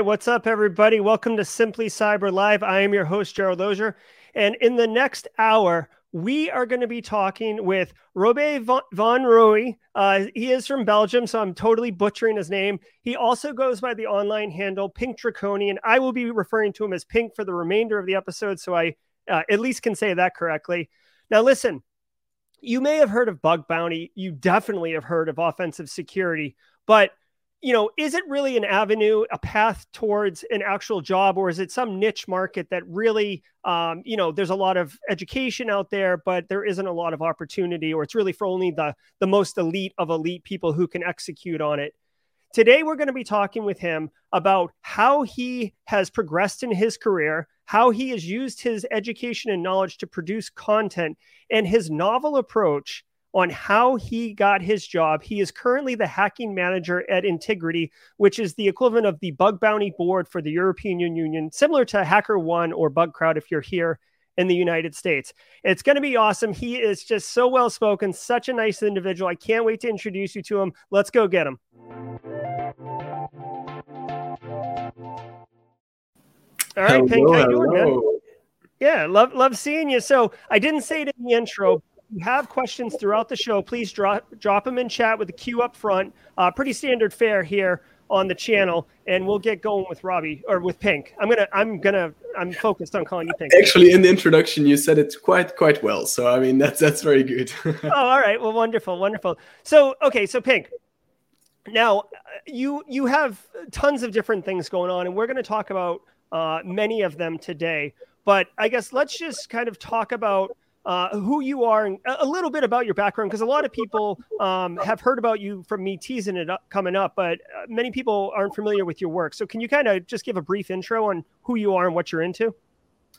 right, what's up, everybody? Welcome to Simply Cyber Live. I am your host, Gerald Lozier. And in the next hour, we are going to be talking with Robbe Van Roey. He is from Belgium, so I'm totally butchering his name. He also goes by the online handle Pink Draconian. I will be referring to him as Pink for the remainder of the episode, so I at least can say that correctly. Now, listen, you may have heard of bug bounty. You definitely have heard of offensive security, but you know, is it really an avenue, a path towards an actual job, or is it some niche market that really, you know, there's a lot of education out there, but there isn't a lot of opportunity, or it's really for only the most elite of elite people who can execute on it? Today, we're going to be talking with him about how he has progressed in his career, how he has used his education and knowledge to produce content, and his novel approach on how he got his job. He is currently the hacking manager at Intigriti, which is the equivalent of the bug bounty board for the European Union, similar to HackerOne or BugCrowd if you're here in the United States. It's going to be awesome. He is just so well-spoken, such a nice individual. I can't wait to introduce you to him. Let's go get him. All right, Pink, how you doing, man? Yeah, love seeing you. So I didn't say it in the intro, if you have questions throughout the show, please drop them in chat with the queue up front. Pretty standard fare here on the channel, and we'll get going with Robbie or with Pink. I'm focused on calling you Pink. Actually, in the introduction, you said it quite well. So I mean, that's very good. Oh, all right. Well, wonderful. So okay, so Pink. Now you have tons of different things going on, and we're going to talk about many of them today. But I guess let's just kind of talk about who you are and a little bit about your background, because a lot of people have heard about you from me teasing it up, coming up, but many people aren't familiar with your work. So can you kind of just give a brief intro on who you are and what you're into?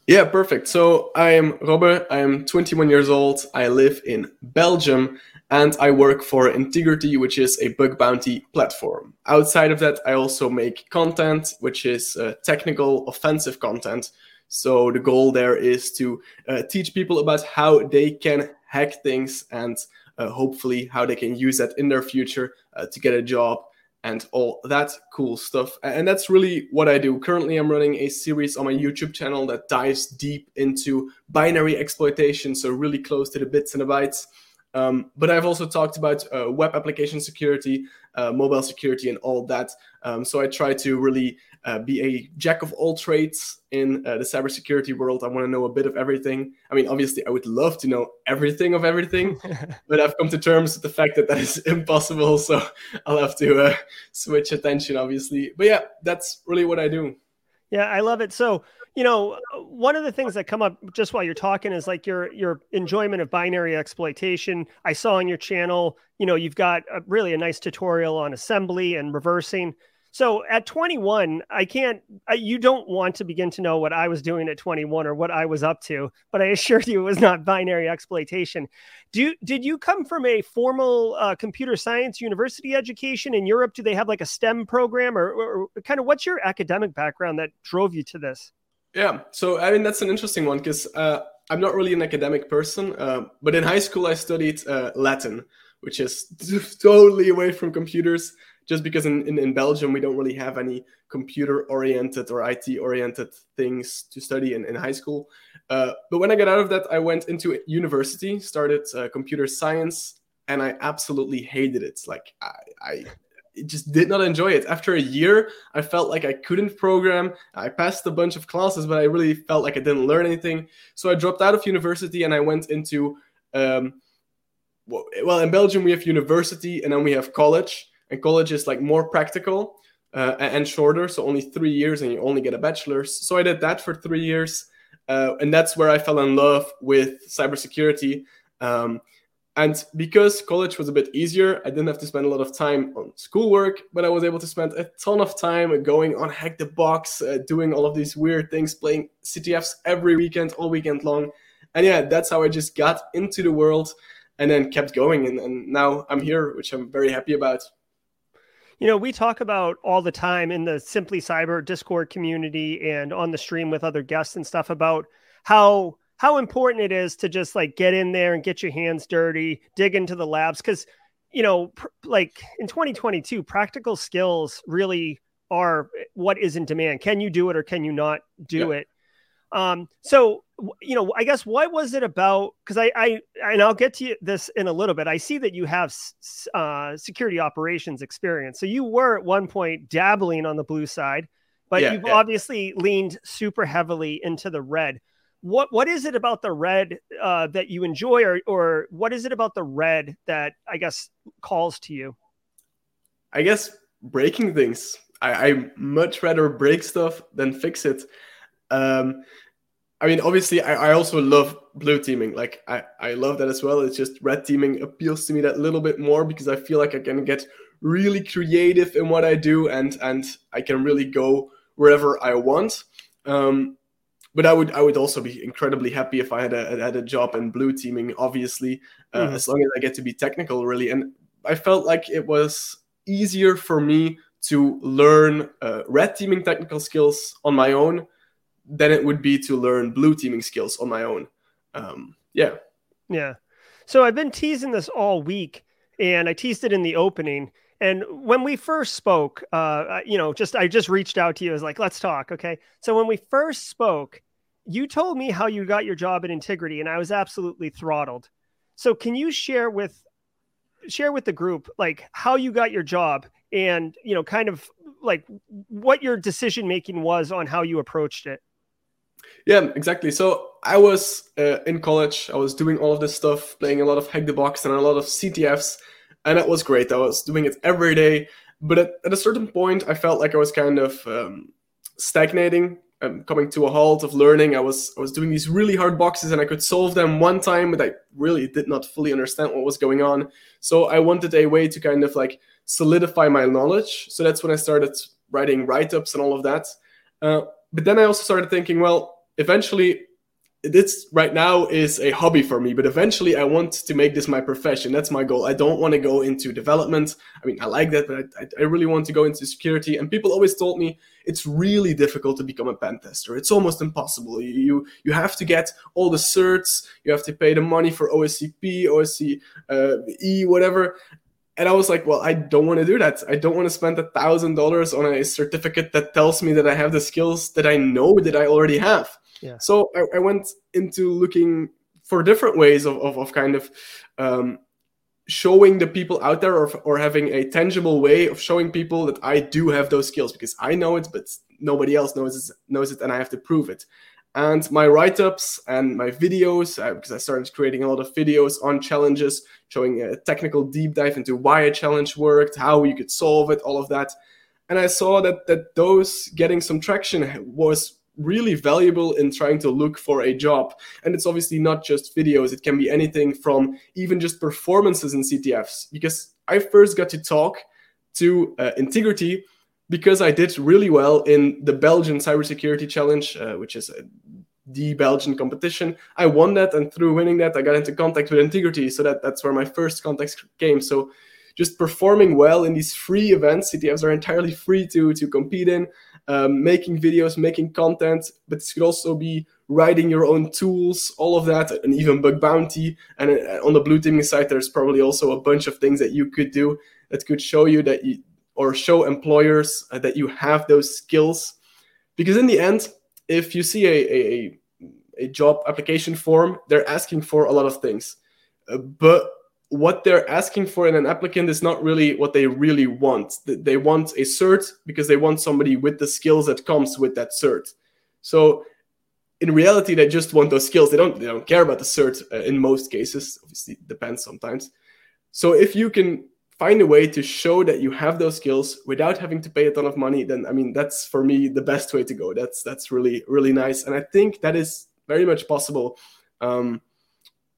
Yeah, perfect. So I am Robbe. I am 21 years old. I live in Belgium, and I work for Intigriti, which is a bug bounty platform. Outside of that, I also make content, which is technical offensive content. So the goal there is to teach people about how they can hack things and hopefully how they can use that in their future to get a job and all that cool stuff. And that's really what I do. Currently, I'm running a series on my YouTube channel that dives deep into binary exploitation, so really close to the bits and the bytes. But I've also talked about web application security, mobile security, and all that. So I try to really be a jack of all trades in the cybersecurity world. I want to know a bit of everything. I mean, obviously, I would love to know everything of everything, but I've come to terms with the fact that that is impossible. So I'll have to switch attention, obviously. But yeah, that's really what I do. Yeah, I love it. So, you know, one of the things that come up just while you're talking is like your enjoyment of binary exploitation. I saw on your channel, you know, you've got a really a nice tutorial on assembly and reversing. So at 21, you don't want to begin to know what I was doing at 21 or what I was up to, but I assure you it was not binary exploitation. Did you come from a formal computer science university education in Europe? Do they have like a STEM program or kind of what's your academic background that drove you to this? Yeah, so I mean, that's an interesting one because I'm not really an academic person, but in high school I studied Latin, which is totally away from computers. Just because in Belgium, we don't really have any computer-oriented or IT-oriented things to study in high school. But when I got out of that, I went into university, started computer science, and I absolutely hated it. Like, I just did not enjoy it. After a year, I felt like I couldn't program. I passed a bunch of classes, but I really felt like I didn't learn anything. So I dropped out of university, and I went into... well, in Belgium, we have university, and then we have college. And college is like more practical and shorter, so only 3 years, and you only get a bachelor's. So I did that for 3 years, and that's where I fell in love with cybersecurity. And because college was a bit easier, I didn't have to spend a lot of time on schoolwork, but I was able to spend a ton of time going on Hack the Box, doing all of these weird things, playing CTFs every weekend, all weekend long. And yeah, that's how I just got into the world and then kept going. And now I'm here, which I'm very happy about. You know, we talk about all the time in the Simply Cyber Discord community and on the stream with other guests and stuff about how important it is to just like get in there and get your hands dirty, dig into the labs. Because, you know, like in 2022, practical skills really are what is in demand. Can you do it or can you not do it? So, you know, I guess what was it about? Because and I'll get to this in a little bit. I see that you have security operations experience. So you were at one point dabbling on the blue side, but you've obviously leaned super heavily into the red. What is it about the red that you enjoy, or what is it about the red that I guess calls to you? I guess breaking things. I much rather break stuff than fix it. I mean, obviously, I also love blue teaming. Like, I love that as well. It's just red teaming appeals to me that little bit more because I feel like I can get really creative in what I do, and I can really go wherever I want. But I would also be incredibly happy if I had a job in blue teaming, obviously, as long as I get to be technical, really. And I felt like it was easier for me to learn red teaming technical skills on my own than it would be to learn blue teaming skills on my own. So I've been teasing this all week, and I teased it in the opening. And when we first spoke, I just reached out to you. I was like, let's talk. Okay. So when we first spoke, you told me how you got your job at Intigriti, and I was absolutely throttled. So can you share with the group, like, how you got your job and, you know, kind of like what your decision-making was on how you approached it? Yeah, exactly. So I was in college. I was doing all of this stuff, playing a lot of Hack the Box and a lot of CTFs. And that was great. I was doing it every day. But at a certain point, I felt like I was kind of stagnating and coming to a halt of learning. I was doing these really hard boxes and I could solve them one time, but I really did not fully understand what was going on. So I wanted a way to kind of like solidify my knowledge. So that's when I started writing write-ups and all of that. But then I also started thinking, well, eventually this right now is a hobby for me, but eventually I want to make this my profession. That's my goal. I don't want to go into development. I mean, I like that, but I really want to go into security. And people always told me it's really difficult to become a pen tester. It's almost impossible. You have to get all the certs. You have to pay the money for OSCP, OSCE, whatever. And I was like, well, I don't want to do that. I don't want to spend $1,000 on a certificate that tells me that I have the skills that I know that I already have. Yeah. So I went into looking for different ways of kind of showing the people out there or having a tangible way of showing people that I do have those skills because I know it, but nobody else knows it and I have to prove it. And my write-ups and my videos, because I started creating a lot of videos on challenges, showing a technical deep dive into why a challenge worked, how you could solve it, all of that. And I saw that those getting some traction was really valuable in trying to look for a job. And it's obviously not just videos. It can be anything from even just performances in CTFs, because I first got to talk to Intigriti because I did really well in the Belgian cybersecurity challenge, which is the Belgian competition. I won that, and through winning that, I got into contact with Intigriti. So that's where my first contacts came. So just performing well in these free events, CTFs are entirely free to compete in, making videos, making content, but this could also be writing your own tools, all of that, and even bug bounty. And on the blue teaming side, there's probably also a bunch of things that you could do that could show you that you, or show employers that you have those skills. Because in the end, if you see a job application form, they're asking for a lot of things, but what they're asking for in an applicant is not really what they really want. They want a cert because they want somebody with the skills that comes with that cert. So in reality, they just want those skills. They don't care about the cert in most cases. Obviously, it depends sometimes. So if you can find a way to show that you have those skills without having to pay a ton of money, then, I mean, that's for me the best way to go. That's really, really nice. And I think that is very much possible.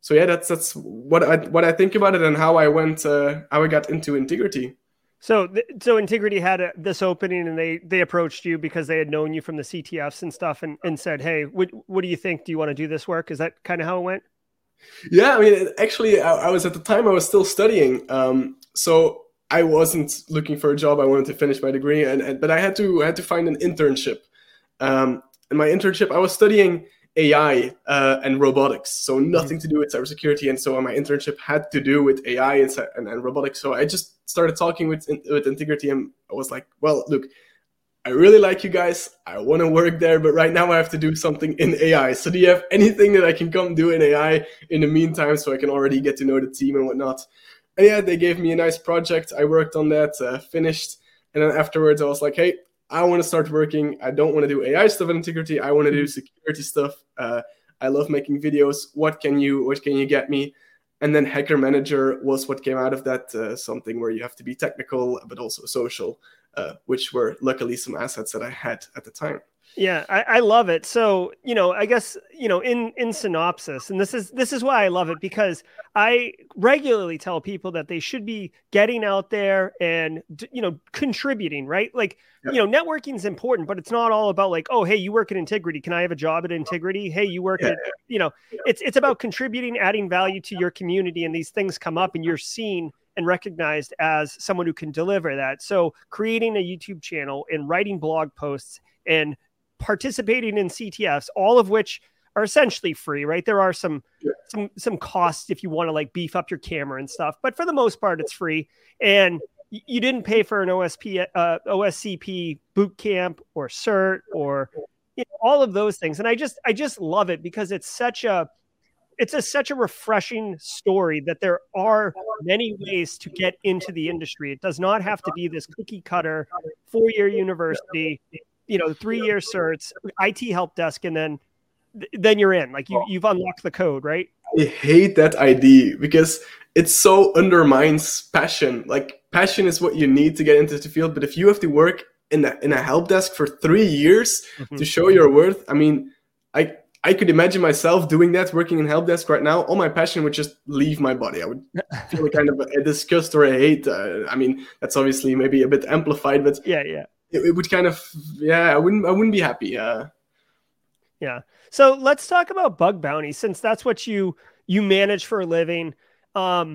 So yeah, that's what I think about it and how I went, how I got into Intigriti. So Intigriti had this opening, and they approached you because they had known you from the CTFs and stuff, and said, hey, what do you think? Do you want to do this work? Is that kind of how it went? Yeah, I mean, actually, I was at the time I was still studying, so I wasn't looking for a job. I wanted to finish my degree, but I had to find an internship. And my internship, I was studying AI and robotics, so nothing to do with cybersecurity. And so my internship had to do with AI and robotics. So I just started talking with Intigriti, and I was like, well, look, I really like you guys. I want to work there, but right now I have to do something in AI. So do you have anything that I can come do in AI in the meantime so I can already get to know the team and whatnot? And yeah, they gave me a nice project. I worked on that, finished. And then afterwards I was like, hey, I want to start working. I don't want to do AI stuff in Intigriti. I want to do security stuff. I love making videos. What can you get me? And then Hacker Manager was what came out of that, something where you have to be technical, but also social, which were luckily some assets that I had at the time. Yeah, I love it. So, I guess, in synopsis, and this is why I love it, because I regularly tell people that they should be getting out there and, contributing, right? Like, yep. Networking is important, but it's not all about like, oh, hey, you work at Intigriti. Can I have a job at Intigriti? Hey, you work at, it's about contributing, adding value to your community, and these things come up and you're seen and recognized as someone who can deliver that. So creating a YouTube channel and writing blog posts and participating in CTFs, all of which are essentially free, right? There are some costs if you want to like beef up your camera and stuff, but for the most part, it's free. And you didn't pay for an OSCP boot camp or cert or all of those things. And I just love it because it's such a refreshing story that there are many ways to get into the industry. It does not have to be this cookie cutter 4-year university, 3-year certs, IT help desk, and then you're in. Like you've unlocked the code, right? I hate that idea because it so undermines passion. Like passion is what you need to get into the field, but if you have to work in a help desk for 3 years to show your worth, I mean, I could imagine myself doing that, working in help desk right now. All my passion would just leave my body. I would feel kind of a disgust or a hate. I mean, that's obviously maybe a bit amplified, but yeah. It would kind of, I wouldn't be happy. Yeah. So let's talk about bug bounty, since that's what you manage for a living. Let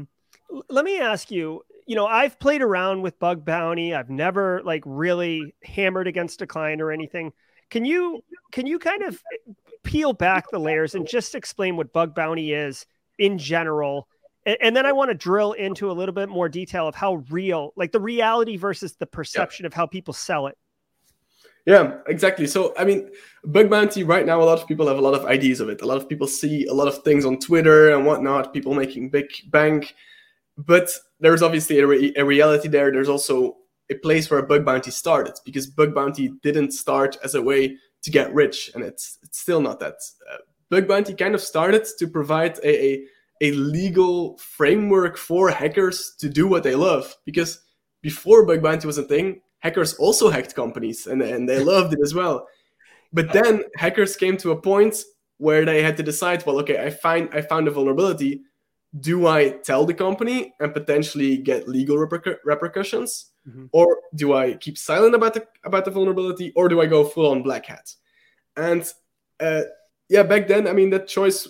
me ask you, I've played around with bug bounty. I've never like really hammered against a client or anything. Can you kind of peel back the layers and just explain what bug bounty is in general? And then I want to drill into a little bit more detail of how real, like the reality versus the perception of how people sell it. Yeah, exactly. So, I mean, bug bounty right now, a lot of people have a lot of ideas of it. A lot of people see a lot of things on Twitter and whatnot, people making big bank. But there's obviously a reality there. There's also a place where bug bounty started, because bug bounty didn't start as a way to get rich. And it's still not that. Bug bounty kind of started to provide a legal framework for hackers to do what they love. Because before bug bounty was a thing, hackers also hacked companies and they loved it as well. But then hackers came to a point where they had to decide, well, okay, I found a vulnerability. Do I tell the company and potentially get legal repercussions? Mm-hmm. Or do I keep silent about the vulnerability? Or do I go full on black hat? And back then, I mean, that choice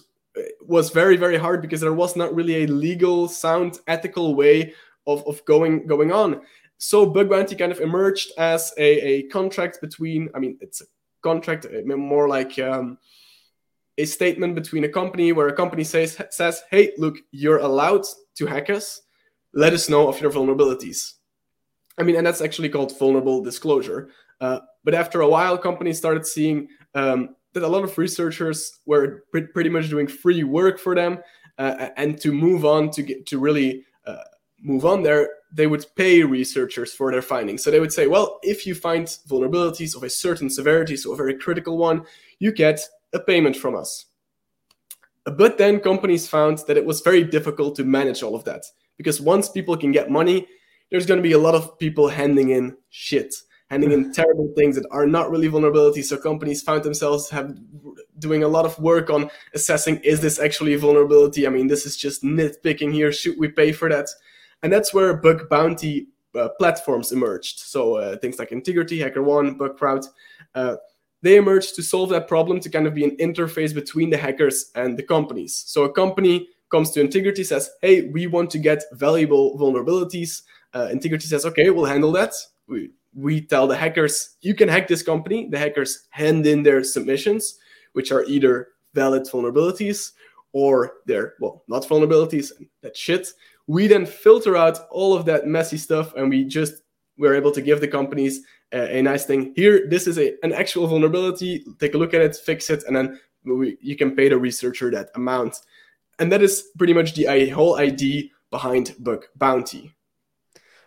was very, very hard because there was not really a legal, sound, ethical way of going on. So bug bounty kind of emerged as a contract between, I mean, it's a contract, more like a statement between a company where a company says, hey, look, you're allowed to hack us. Let us know of your vulnerabilities. I mean, and that's actually called vulnerable disclosure. But after a while, companies started seeing that a lot of researchers were pretty much doing free work for them, and to move on to really move on there, they would pay researchers for their findings. So they would say, well, if you find vulnerabilities of a certain severity, so a very critical one, you get a payment from us. But then companies found that it was very difficult to manage all of that, because once people can get money, there's going to be a lot of people handing in shit. Handing in terrible things that are not really vulnerabilities. So companies found themselves doing a lot of work on assessing, is this actually a vulnerability? I mean, this is just nitpicking here. Should we pay for that? And that's where bug bounty platforms emerged. So things like Intigriti, HackerOne, BugCrowd, they emerged to solve that problem, to kind of be an interface between the hackers and the companies. So a company comes to Intigriti, says, hey, we want to get valuable vulnerabilities. Intigriti says, okay, we'll handle that. We tell the hackers, you can hack this company. The hackers hand in their submissions, which are either valid vulnerabilities or they're, well, not vulnerabilities, and that shit. We then filter out all of that messy stuff, and we're able to give the companies a nice thing. Here, this is an actual vulnerability. Take a look at it, fix it, and then you can pay the researcher that amount. And that is pretty much the whole idea behind Bug Bounty.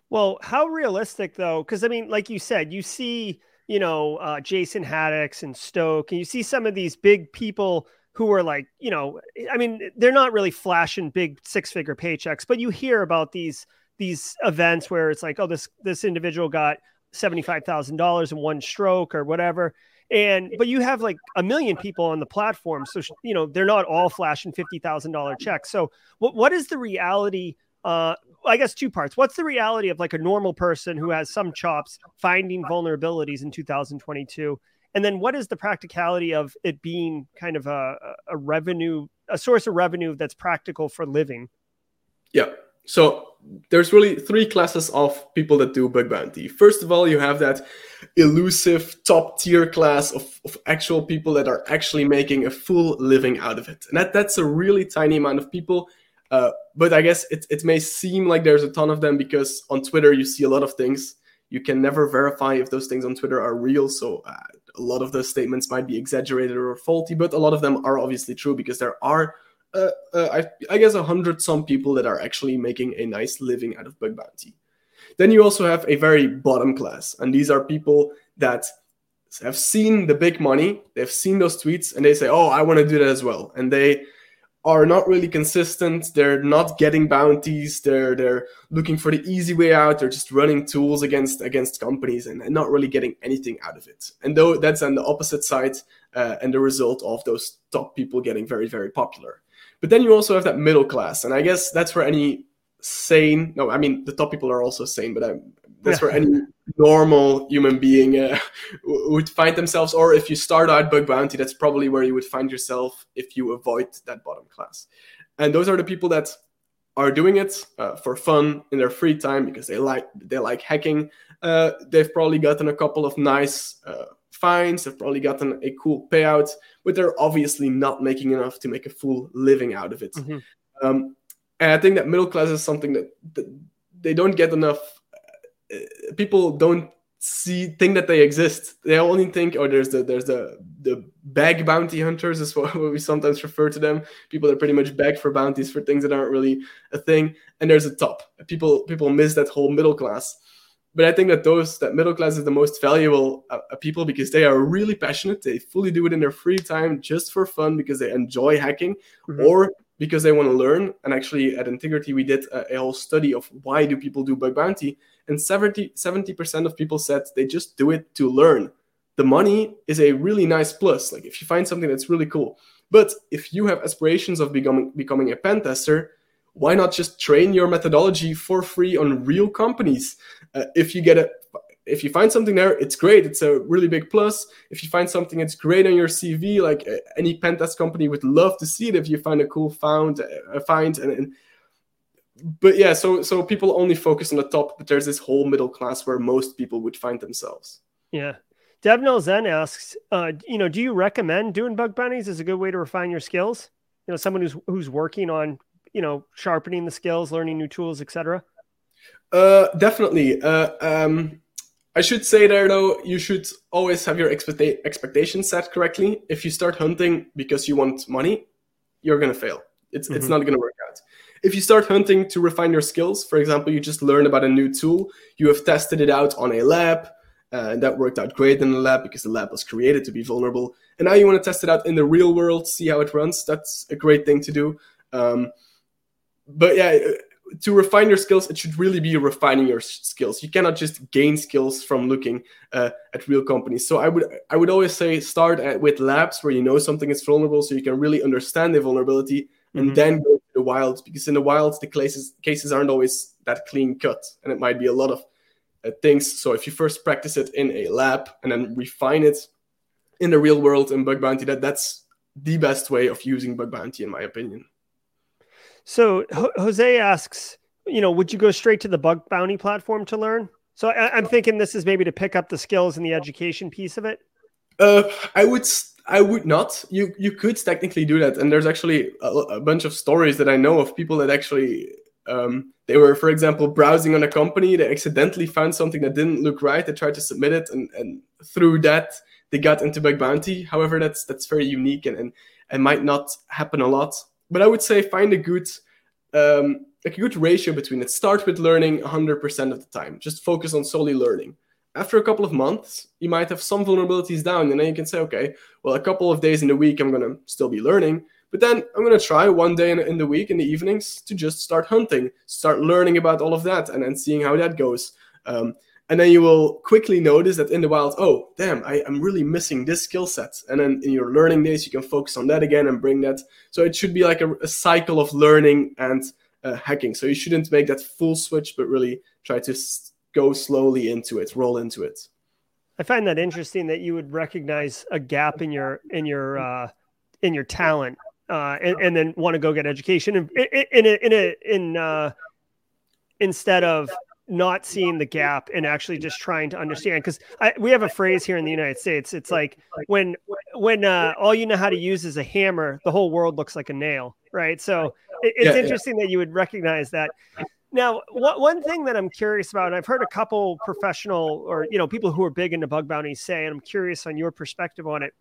Well, how realistic, though? Because, I mean, like you said, you see, Jason Haddox and Stoke, and you see some of these big people who are like, I mean, they're not really flashing big six-figure paychecks, but you hear about these events where it's like, oh, this individual got $75,000 in one stroke or whatever. But you have like 1 million people on the platform. So, they're not all flashing $50,000 checks. So what is the reality? I guess two parts. What's the reality of like a normal person who has some chops finding vulnerabilities in 2022? And then what is the practicality of it being kind of a revenue, a source of revenue that's practical for living? Yeah. So there's really three classes of people that do bug bounty. First of all, you have that elusive top tier class of actual people that are actually making a full living out of it. And that's a really tiny amount of people. But I guess it may seem like there's a ton of them because on Twitter, you see a lot of things. You can never verify if those things on Twitter are real. So a lot of those statements might be exaggerated or faulty, but a lot of them are obviously true because there are, I guess, 100 some people that are actually making a nice living out of bug bounty. Then you also have a very bottom class. And these are people that have seen the big money. They've seen those tweets and they say, oh, I want to do that as well. And they are not really consistent. They're not getting bounties. They're looking for the easy way out. They're just running tools against companies and not really getting anything out of it. And though that's on the opposite side and the result of those top people getting very, very popular. But then you also have that middle class. And I guess that's where any sane, no, I mean, the top people are also sane, but that's where any normal human being would find themselves, or if you start out bug bounty, that's probably where you would find yourself if you avoid that bottom class. And those are the people that are doing it for fun in their free time because they like hacking. They've probably gotten a couple of nice fines. They've probably gotten a cool payout, but they're obviously not making enough to make a full living out of it. Mm-hmm. And I think that middle class is something that they don't get enough. People don't think that they exist. They only think, oh, there's the bag bounty hunters is what we sometimes refer to them. People that pretty much beg for bounties for things that aren't really a thing. And there's a top. People miss that whole middle class. But I think that that middle class is the most valuable people because they are really passionate. They fully do it in their free time just for fun because they enjoy hacking, mm-hmm. or because they want to learn. And actually at Intigriti, we did a whole study of why do people do bug bounty. And 70% of people said they just do it to learn. The money is a really nice plus. Like if you find something that's really cool. But if you have aspirations of becoming a pen tester, why not just train your methodology for free on real companies? If you find something there, it's great. It's a really big plus. If you find something that's great on your CV, like any pen test company would love to see it if you find a cool find. But yeah, so people only focus on the top, but there's this whole middle class where most people would find themselves. Yeah. Devnil Zen asks, do you recommend doing bug bounties as a good way to refine your skills? Someone who's working on, sharpening the skills, learning new tools, etc. Definitely. I should say there, though, you should always have your expectations set correctly. If you start hunting because you want money, you're going to fail. It's not going to work out. If you start hunting to refine your skills, for example, you just learn about a new tool, you have tested it out on a lab, and that worked out great in the lab because the lab was created to be vulnerable. And now you want to test it out in the real world, see how it runs. That's a great thing to do. But yeah, to refine your skills, it should really be refining your skills. You cannot just gain skills from looking at real companies. So I would always say start with labs where you know something is vulnerable so you can really understand the vulnerability, and mm-hmm. then go to the wild, because in the wild, the cases aren't always that clean cut, and it might be a lot of things. So if you first practice it in a lab and then refine it in the real world in bug bounty, that's the best way of using bug bounty, in my opinion. So Jose asks, would you go straight to the bug bounty platform to learn? So I'm thinking this is maybe to pick up the skills and the education piece of it. I would not. You could technically do that. And there's actually a bunch of stories that I know of people that actually They were, for example, browsing on a company. They accidentally found something that didn't look right. They tried to submit it, and through that, they got into bug bounty. However, that's very unique and might not happen a lot. But I would say find a good ratio between it. Start with learning 100% of the time. Just focus on solely learning. After a couple of months, you might have some vulnerabilities down, and then you can say, okay, well, a couple of days in the week, I'm going to still be learning. But then I'm going to try one day in the week, in the evenings, to just start hunting, start learning about all of that and seeing how that goes. And then you will quickly notice that in the wild, oh, damn, I'm really missing this skill set. And then in your learning days, you can focus on that again and bring that. So it should be like a cycle of learning and hacking. So you shouldn't make that full switch, but really try to go slowly into it, roll into it. I find that interesting that you would recognize a gap in your talent. And then want to go get education instead of not seeing the gap and actually just trying to understand. Because we have a phrase here in the United States. It's like when all you know how to use is a hammer, the whole world looks like a nail, right? So it's interesting that you would recognize that. Now, one thing that I'm curious about, and I've heard a couple professional or people who are big into bug bounty say, and I'm curious on your perspective on it.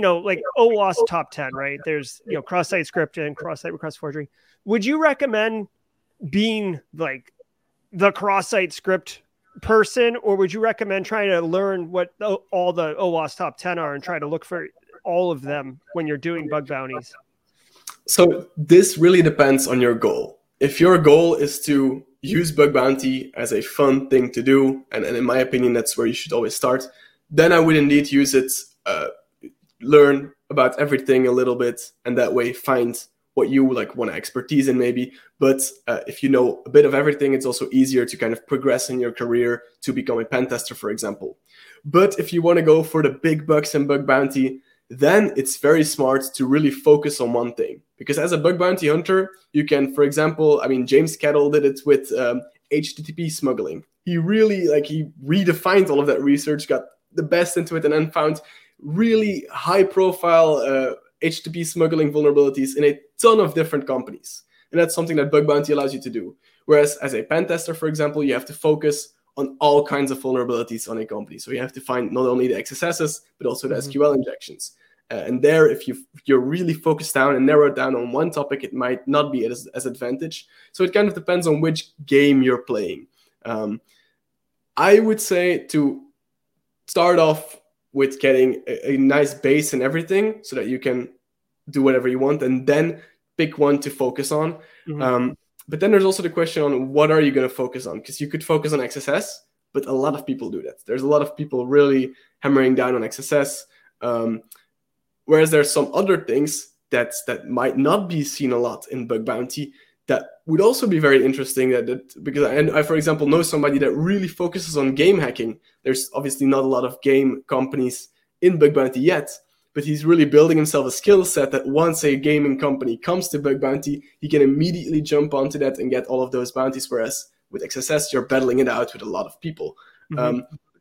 Like OWASP top 10, right? There's, cross-site scripting, cross-site request forgery. Would you recommend being like the cross-site script person, or would you recommend trying to learn what all the OWASP top 10 are and try to look for all of them when you're doing bug bounties? So this really depends on your goal. If your goal is to use bug bounty as a fun thing to do, and in my opinion, that's where you should always start, then I would indeed use it, learn about everything a little bit, and that way find what you want to expertise in maybe. But if you know a bit of everything, it's also easier to kind of progress in your career to become a pen tester, for example. But if you want to go for the big bucks in bug bounty, then it's very smart to really focus on one thing. Because as a bug bounty hunter, you can, for example, James Kettle did it with HTTP smuggling. He really, he redefined all of that research, got the best into it, and then found really high-profile HTTP smuggling vulnerabilities in a ton of different companies. And that's something that bug bounty allows you to do. Whereas as a pen tester, for example, you have to focus on all kinds of vulnerabilities on a company. So you have to find not only the XSSs, but also the SQL injections. And there, if you're really focused down and narrowed down on one topic, it might not be as advantage. So it kind of depends on which game you're playing. I would say to start off with getting a nice base and everything so that you can do whatever you want and then pick one to focus on. But then there's also the question on what are you going to focus on? Because you could focus on XSS, but a lot of people do that. There's a lot of people really hammering down on XSS. Whereas there's some other things that might not be seen a lot in bug bounty that would also be very interesting because I, for example, know somebody that really focuses on game hacking. There's obviously not a lot of game companies in bug bounty yet, but he's really building himself a skill set that once a gaming company comes to bug bounty, he can immediately jump onto that and get all of those bounties, whereas with XSS, you're battling it out with a lot of people.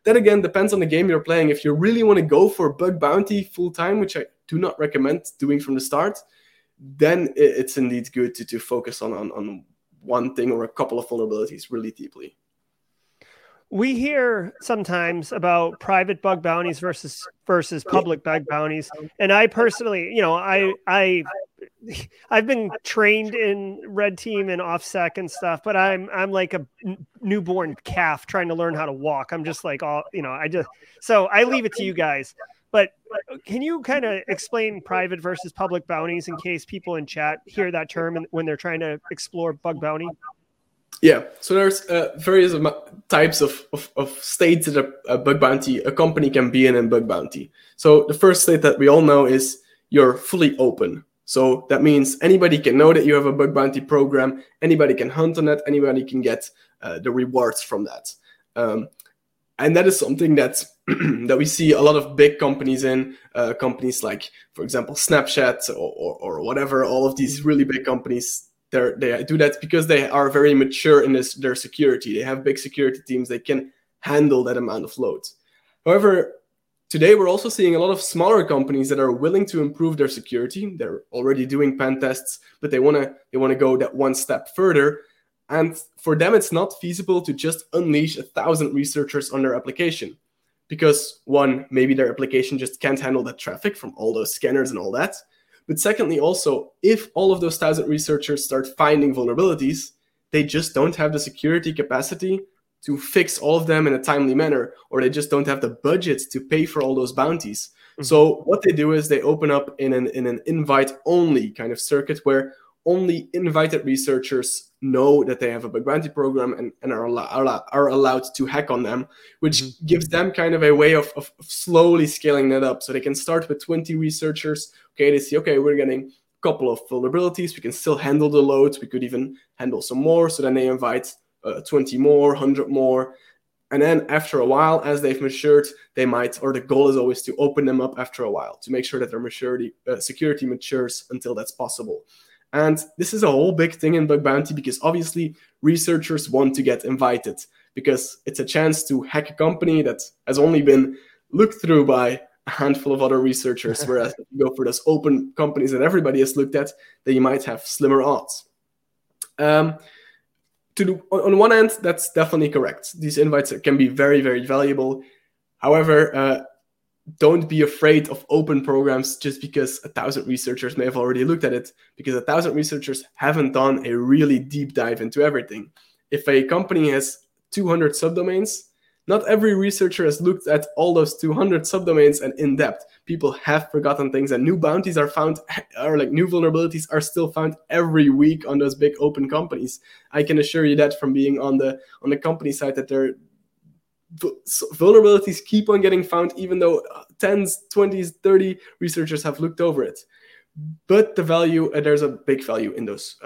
That, again, depends on the game you're playing. If you really want to go for bug bounty full-time, which I do not recommend doing from the start, then it's indeed good to focus on one thing or a couple of vulnerabilities really deeply. We hear sometimes about private bug bounties versus public bug bounties. And I personally, I've been trained in red team and OffSec and stuff, but I'm like a newborn calf trying to learn how to walk. I'm just like, so I leave it to you guys. But can you kind of explain private versus public bounties in case people in chat hear that term when they're trying to explore bug bounty? Yeah, so there's various types of states that a company can be in bug bounty. So the first state that we all know is you're fully open. So that means anybody can know that you have a bug bounty program. Anybody can hunt on that. Anybody can get the rewards from that. And that is something that we see a lot of big companies in, companies like, for example, Snapchat or whatever. All of these really big companies, they do that because they are very mature in their security. They have big security teams. They can handle that amount of load. However, today we're also seeing a lot of smaller companies that are willing to improve their security. They're already doing pen tests, but they want to go that one step further. And for them, it's not feasible to just unleash 1,000 researchers on their application because, one, maybe their application just can't handle that traffic from all those scanners and all that. But secondly, also, if all of those 1,000 researchers start finding vulnerabilities, they just don't have the security capacity to fix all of them in a timely manner, or they just don't have the budget to pay for all those bounties. Mm-hmm. So what they do is they open up in an invite-only kind of circuit where only invited researchers know that they have a bug bounty program and are allowed to hack on them, which mm-hmm. gives them kind of a way of slowly scaling that up. So they can start with 20 researchers. Okay, they see, okay, we're getting a couple of vulnerabilities. We can still handle the loads. We could even handle some more. So then they invite 20 more, 100 more. And then after a while, as they've matured, they might, or the goal is always to open them up after a while to make sure that their maturity, security matures until that's possible. And this is a whole big thing in bug bounty because obviously researchers want to get invited because it's a chance to hack a company that has only been looked through by a handful of other researchers, whereas if you go for those open companies that everybody has looked at, then you might have slimmer odds. On one hand, that's definitely correct. These invites can be very, very valuable. However, don't be afraid of open programs just because 1,000 researchers may have already looked at it, because 1,000 researchers haven't done a really deep dive into everything. If a company has 200 subdomains, not every researcher has looked at all those 200 subdomains and in depth. People have forgotten things, and new bounties are found, or like new vulnerabilities are still found every week on those big open companies. I can assure you that from being on the company side, that their vulnerabilities keep on getting found, even though 10s, 20s, 30 researchers have looked over it. But the value, there's a big value in those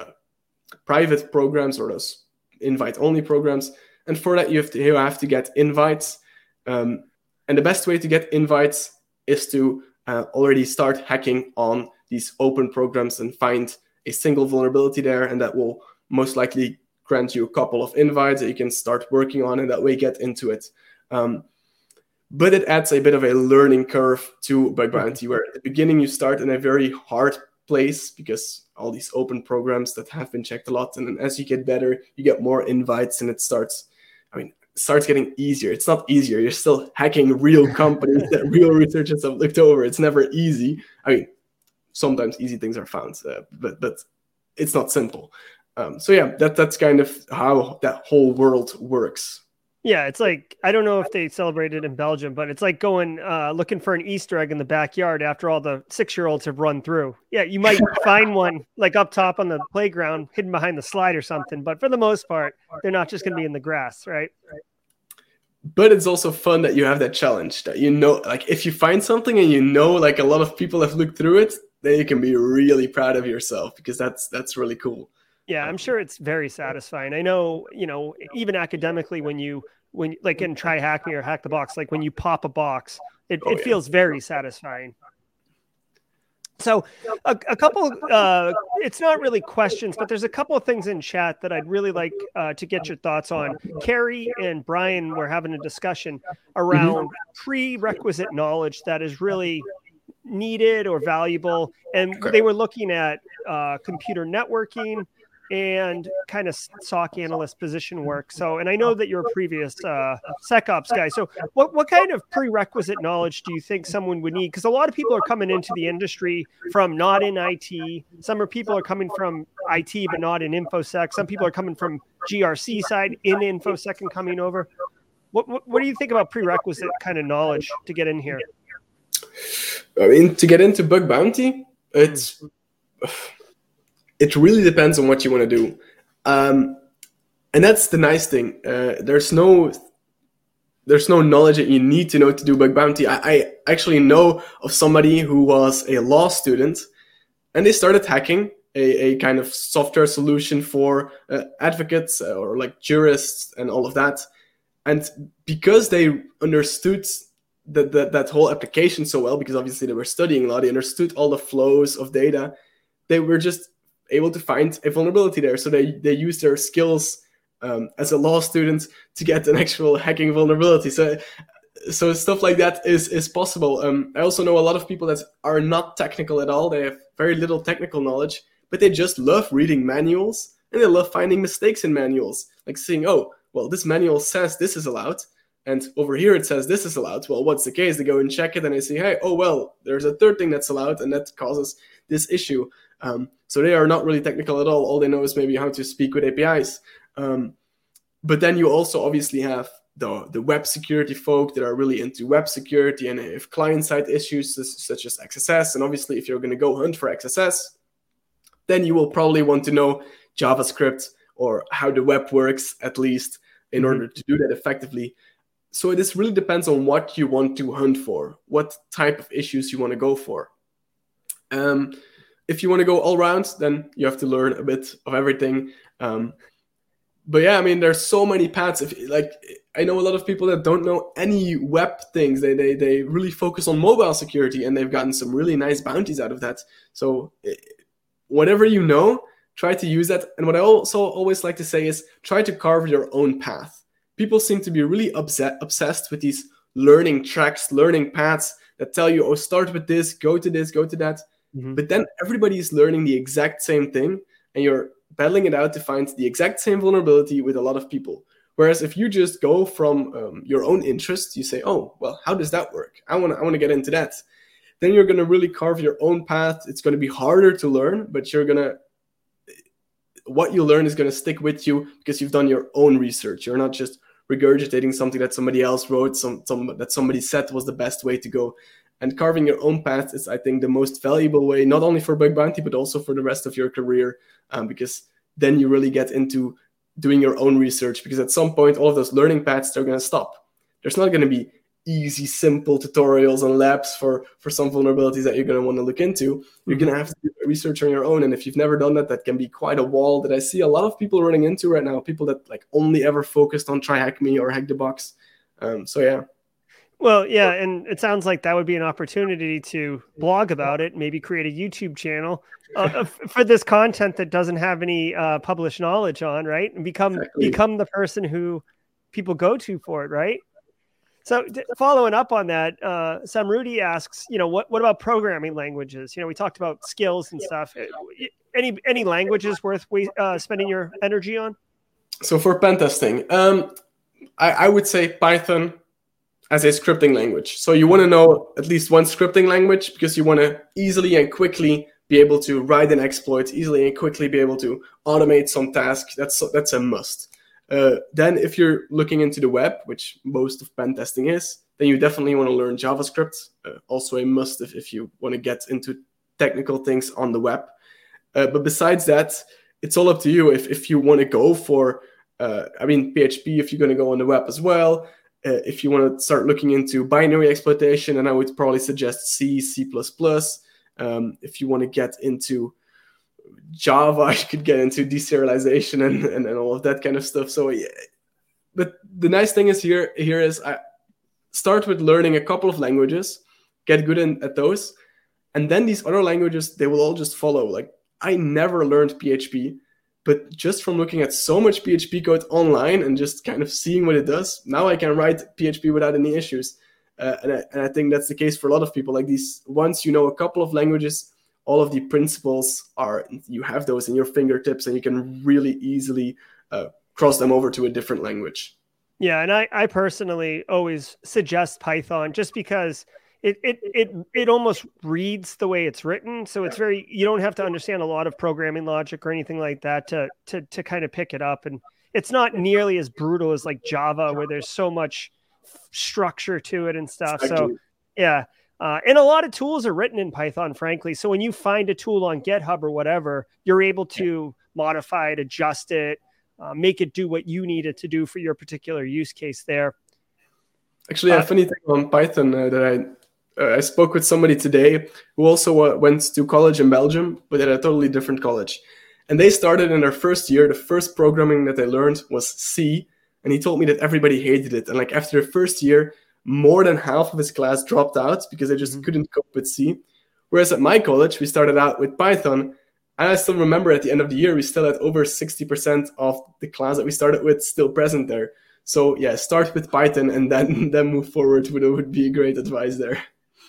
private programs or those invite-only programs. And for that, you have to get invites. And the best way to get invites is to already start hacking on these open programs and find a single vulnerability there. And that will most likely grant you a couple of invites that you can start working on and that way get into it. But it adds a bit of a learning curve to bug bounty, where at the beginning you start in a very hard place because all these open programs that have been checked a lot. And then as you get better, you get more invites and it starts getting easier. It's not easier. You're still hacking real companies that real researchers have looked over. It's never easy. Sometimes easy things are found, but it's not simple. That's kind of how that whole world works. Yeah, it's like, I don't know if they celebrate it in Belgium, but it's like going looking for an Easter egg in the backyard after all the 6-year-olds have run through. Yeah, you might find one like up top on the playground, hidden behind the slide or something. But for the most part, they're not just going to be in the grass, right? But it's also fun that you have that challenge that, if you find something and a lot of people have looked through it, then you can be really proud of yourself because that's really cool. Yeah, I'm sure it's very satisfying. I know, even academically, when in TryHackMe or Hack the Box, like when you pop a box, it feels very satisfying. So a couple, it's not really questions, but there's a couple of things in chat that I'd really like to get your thoughts on. Carrie and Brian were having a discussion around prerequisite knowledge that is really needed or valuable. And they were looking at computer networking and kind of SOC analyst position work. So, and I know that you're a previous SecOps guy. So what kind of prerequisite knowledge do you think someone would need? Because a lot of people are coming into the industry from not in IT. People are coming from IT, but not in InfoSec. Some people are coming from GRC side in InfoSec and coming over. What do you think about prerequisite kind of knowledge to get in here? I mean, to get into bug bounty, it really depends on what you want to do. And that's the nice thing. There's no knowledge that you need to know to do bug bounty. I actually know of somebody who was a law student and they started hacking a kind of software solution for advocates or like jurists and all of that. And because they understood that whole application so well, because obviously they were studying law, they understood all the flows of data, they were just able to find a vulnerability there. So they use their skills as a law student to get an actual hacking vulnerability. So stuff like that is possible. I also know a lot of people that are not technical at all. They have very little technical knowledge, but they just love reading manuals And they love finding mistakes in manuals, like seeing, oh, well, this manual says this is allowed, and over here it says this is allowed. Well, what's the case? They go and check it, and they say, hey, oh, well, there's a third thing that's allowed, and that causes this issue. So they are not really technical at all. All they know is maybe how to speak with APIs. But then you also obviously have the web security folk that are really into web security, and if client-side issues such as XSS, and obviously if you're going to go hunt for XSS, then you will probably want to know JavaScript or how the web works, at least, in order to do that effectively. So this really depends on what you want to hunt for, what type of issues you want to go for. If you want to go all round, then you have to learn a bit of everything. But yeah, I mean, there's so many paths. I know a lot of people that don't know any web things. They really focus on mobile security, and they've gotten some really nice bounties out of that. So whatever you know, try to use that. And what I also always like to say is try to carve your own path. People seem to be really obsessed with these learning tracks, learning paths that tell you, oh, start with this, go to that. Mm-hmm. But then everybody is learning the exact same thing, and you're battling it out to find the exact same vulnerability with a lot of people. Whereas if you just go from your own interest, you say, oh, well, how does that work? I want to get into that. Then you're going to really carve your own path. It's going to be harder to learn, but what you learn is going to stick with you because you've done your own research. You're not just regurgitating something that somebody else wrote, that somebody said was the best way to go. And carving your own path is, I think, the most valuable way, not only for bug bounty, but also for the rest of your career, because then you really get into doing your own research, because at some point, all of those learning paths, they're going to stop. There's not going to be easy, simple tutorials and labs for some vulnerabilities that you're going to want to look into. You're going to have to do research on your own. And if you've never done that, that can be quite a wall that I see a lot of people running into right now, people that only ever focused on TryHackMe or Hack the Box. So yeah. Well, yeah, and it sounds like that would be an opportunity to blog about it, maybe create a YouTube channel for this content that doesn't have any published knowledge on, right? And become the person who people go to for it, right? So following up on that, Samrudy asks, what about programming languages? We talked about skills and stuff. Any languages worth spending your energy on? So for pen testing, I would say Python as a scripting language. So you want to know at least one scripting language because you want to easily and quickly be able to write an exploit, easily and quickly be able to automate some task. That's a must. Then if you're looking into the web, which most of pen testing is, then you definitely want to learn JavaScript, also a must if you want to get into technical things on the web. But besides that, it's all up to you if you want to go for, PHP, if you're going to go on the web as well. If you want to start looking into binary exploitation, then I would probably suggest C, C++. If you want to get into Java, you could get into deserialization and all of that kind of stuff. So, yeah. But the nice thing is here is start with learning a couple of languages, get good at those, and then these other languages, they will all just follow. Like, I never learned PHP, but just from looking at so much PHP code online and just kind of seeing what it does, now I can write PHP without any issues. And I think that's the case for a lot of people. Like, these, once you know a couple of languages, all of the principles are, you have those in your fingertips, and you can really easily cross them over to a different language. Yeah, and I personally always suggest Python just because it almost reads the way it's written. So it's you don't have to understand a lot of programming logic or anything like that to kind of pick it up. And it's not nearly as brutal as like Java, where there's so much structure to it and stuff. Exactly. So yeah. And a lot of tools are written in Python, frankly. So when you find a tool on GitHub or whatever, you're able to modify it, adjust it, make it do what you need it to do for your particular use case there. Actually, a funny thing on Python that I spoke with somebody today who also went to college in Belgium, but at a totally different college. And they started in their first year. The first programming that they learned was C. And he told me that everybody hated it. And like after the first year, more than half of his class dropped out because they just couldn't cope with C. Whereas at my college, we started out with Python. And I still remember at the end of the year, we still had over 60% of the class that we started with still present there. So yeah, start with Python and then move forward would be great advice there.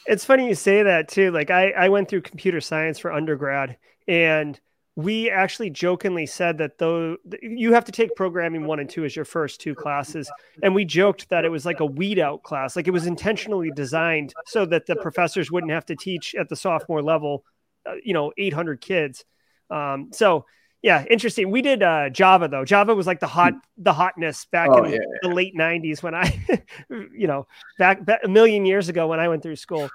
It's funny you say that too. Like I went through computer science for undergrad, and we actually jokingly said that though you have to take programming 1 and 2 as your first 2 classes. And we joked that it was like a weed out class. Like it was intentionally designed so that the professors wouldn't have to teach at the sophomore level, 800 kids. So yeah, interesting. We did Java though. Java was like the hotness back in the late 90s when I, back a million years ago when I went through school.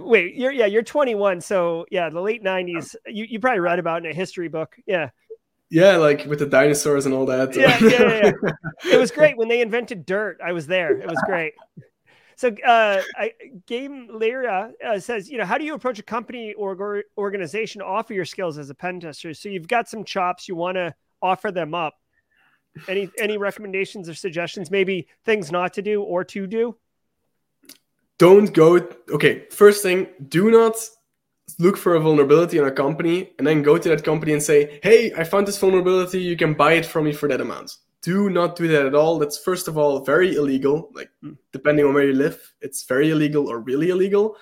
Wait, you're 21. So yeah, the late 90s, you probably read about in a history book. Yeah. Yeah. Like with the dinosaurs and all that. Yeah. It was great when they invented dirt. I was there. It was great. So Game Lyra says, how do you approach a company or organization to offer your skills as a pen tester? So you've got some chops, you want to offer them up. Any recommendations or suggestions, maybe things not to do or to do? Don't go. Okay, first thing, do not look for a vulnerability in a company and then go to that company and say, hey, I found this vulnerability. You can buy it from me for that amount. Do not do that at all. That's, first of all, very illegal. Like, depending on where you live, it's very illegal or really illegal.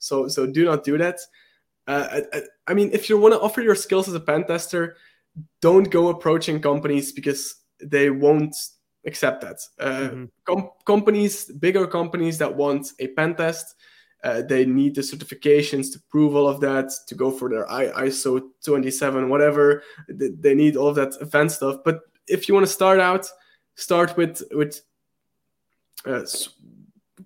So do not do that. I mean, if you want to offer your skills as a pen tester, don't go approaching companies because they won't accept that. Companies, bigger companies that want a pen test, they need the certifications to prove all of that, to go for their ISO 27, whatever. They need all of that advanced stuff. But if you want to start with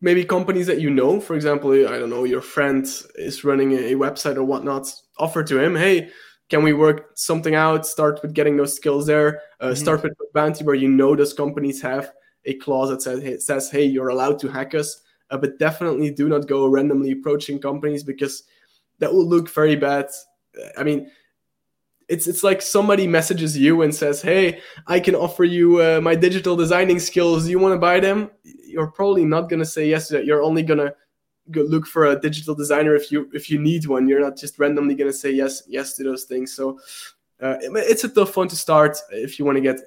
maybe companies that you know. For example, I don't know, your friend is running a website or whatnot. Offer to him, hey, can we work something out? Start with getting those skills there. Start with Bounty, where those companies have a clause that says, hey, you're allowed to hack us. But definitely do not go randomly approaching companies because that will look very bad. I mean, It's like somebody messages you and says, hey, I can offer you my digital designing skills. Do you want to buy them? You're probably not going to say yes to that. You're only going to go look for a digital designer if you need one. You're not just randomly going to say yes to those things. So it's a tough one to start if you want to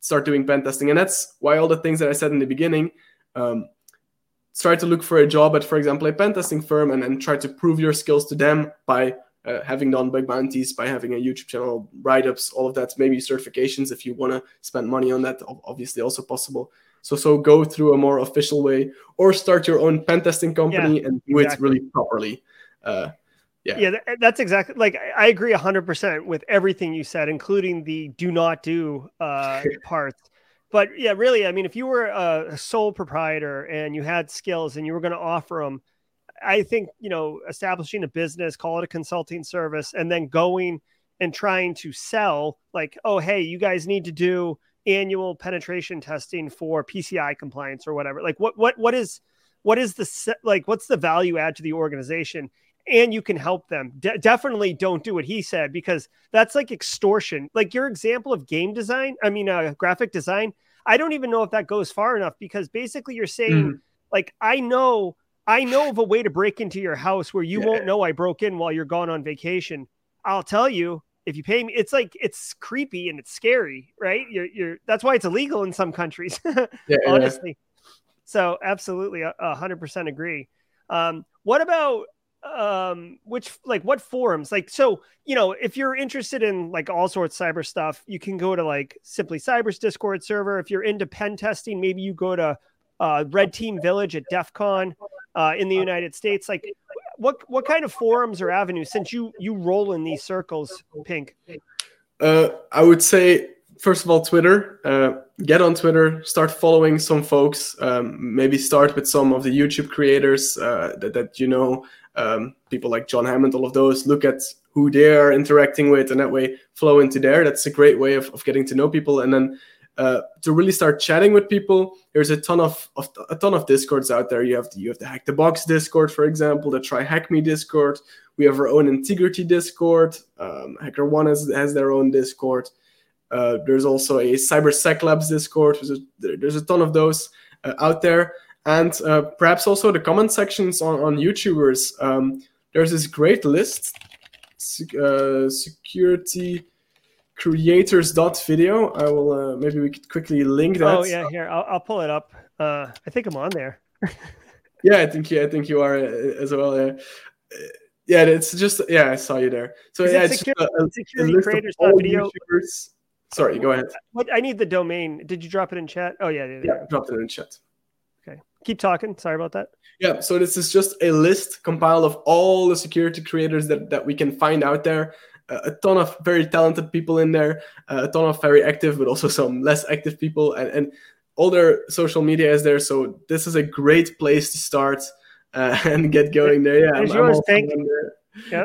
start doing pen testing. And that's why all the things that I said in the beginning, try to look for a job at, for example, a pen testing firm and then try to prove your skills to them by having done bug bounties, by having a YouTube channel, write-ups, all of that, maybe certifications if you want to spend money on that, obviously also possible. So go through a more official way or start your own pen testing company and do it really properly. That's exactly, like, I agree 100% with everything you said, including the do not do part. But yeah, really, I mean, if you were a sole proprietor and you had skills and you were going to offer them, I think, establishing a business, call it a consulting service, and then going and trying to sell like, oh, hey, you guys need to do annual penetration testing for PCI compliance or whatever. Like what's the value add to the organization? And you can help them. Definitely don't do what he said, because that's like extortion. Like your example of graphic design. I don't even know if that goes far enough, because basically you're saying like, I know of a way to break into your house where you won't know I broke in while you're gone on vacation. I'll tell you if you pay me. It's like, it's creepy and it's scary, right? You're that's why it's illegal in some countries, honestly. Yeah. So absolutely. 100% agree. What about, what forums? Like, so, if you're interested in like all sorts of cyber stuff, you can go to like Simply Cyber's Discord server. If you're into pen testing, maybe you go to Red Team Village at DEF CON. In the United States, like what kind of forums or avenues, since you roll in these circles, Pink? I would say, first of all, Twitter. Get on Twitter, start following some folks, maybe start with some of the YouTube creators that people like John Hammond, all of those. Look at who they are interacting with and that way flow into there. That's a great way of getting to know people. And then to really start chatting with people, there's a ton of Discords out there. You have the Hack the Box Discord, for example, the TryHackMe Discord. We have our own Intigriti Discord. HackerOne has their own Discord. There's also a CyberSec Labs Discord. There's a ton of those out there, and perhaps also the comment sections on YouTubers. There's this great list, security creators.video. I will maybe we could quickly link that. Oh yeah, here I'll pull it up. I think I'm on there. I think you are as well. Yeah, it's just, yeah, I saw you there. So yeah, it's security creators video. YouTubers. Sorry, go ahead. What, I need the domain. Did you drop it in chat? Oh yeah, yeah, dropped it in chat. Okay, keep talking. Sorry about that. Yeah, so this is just a list compiled of all the security creators that we can find out there. A ton of very talented people in there. A ton of very active, but also some less active people, and all their social media is there. So this is a great place to start and get going there. Yeah, Yeah.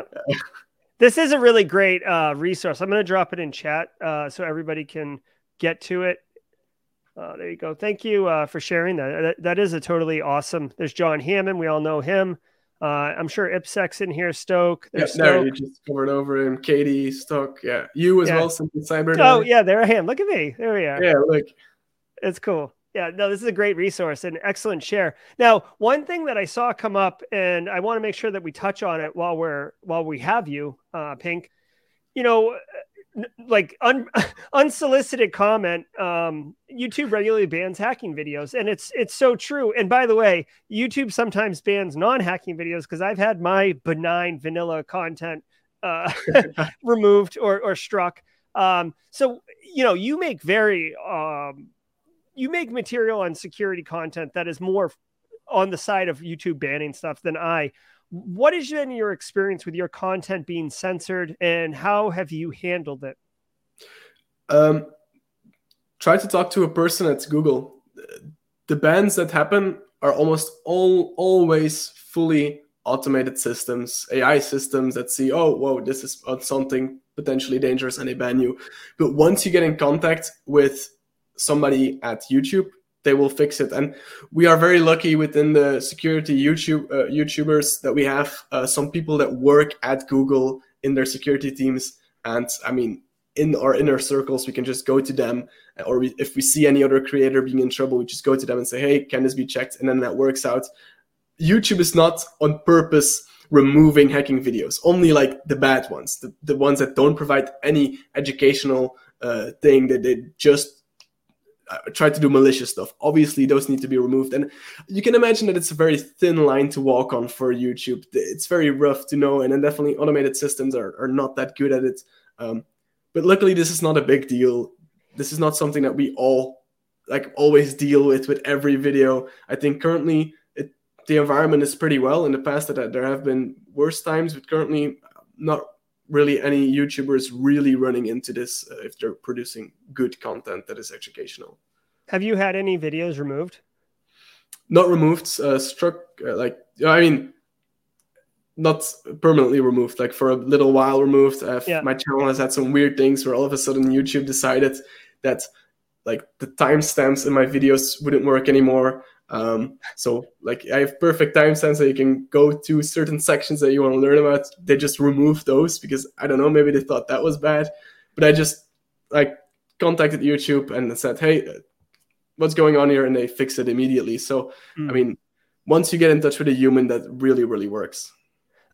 This is a really great resource. I'm going to drop it in chat so everybody can get to it. There you go. Thank you for sharing that. That is a totally awesome. There's John Hammond. We all know him. I'm sure Ipsek's in here. Stoke. There's Stoke. There, you just covered over him. Katie, Stoke. Yeah. You as well, Simply Cyber. Oh, yeah. There I am. Look at me. There we are. Yeah, look. It's cool. Yeah, no, this is a great resource and excellent share. Now, one thing that I saw come up, and I want to make sure that we touch on it while we have you, Pink, you know, like unsolicited comment, YouTube regularly bans hacking videos, and it's so true. And by the way, YouTube sometimes bans non-hacking videos because I've had my benign vanilla content removed or struck. So, you know, you make very... you make material on security content that is more on the side of YouTube banning stuff than I. What has been your experience with your content being censored, and how have you handled it? Try to talk to a person at Google. The bans that happen are almost always fully automated systems, AI systems that see, oh, whoa, this is something potentially dangerous, and they ban you. But once you get in contact with somebody at YouTube, they will fix it. And we are very lucky within the security YouTubers that we have some people that work at Google in their security teams. And I mean, in our inner circles, we can just go to them, or if we see any other creator being in trouble, we just go to them and say, hey, can this be checked? And then that works out. YouTube is not on purpose removing hacking videos, only like the bad ones, the ones that don't provide any educational thing, that they just try to do malicious stuff. Obviously, those need to be removed. And you can imagine that it's a very thin line to walk on for YouTube. It's very rough to know. And then definitely automated systems are not that good at it. But luckily, this is not a big deal. This is not something that we all like always deal with every video. I think currently the environment is pretty well. In the past, that there have been worse times, but currently not really any YouTubers really running into this if they're producing good content that is educational. Have you had any videos removed? Not removed, struck, like, I mean, not permanently removed, like for a little while removed. My channel has had some weird things where all of a sudden YouTube decided that like the timestamps in my videos wouldn't work anymore. So like I have perfect timestamps that you can go to certain sections that you want to learn about. They just remove those because I don't know, maybe they thought that was bad, but I just like contacted YouTube and said, hey, what's going on here? And they fix it immediately. So, I mean, once you get in touch with a human, that really, really works.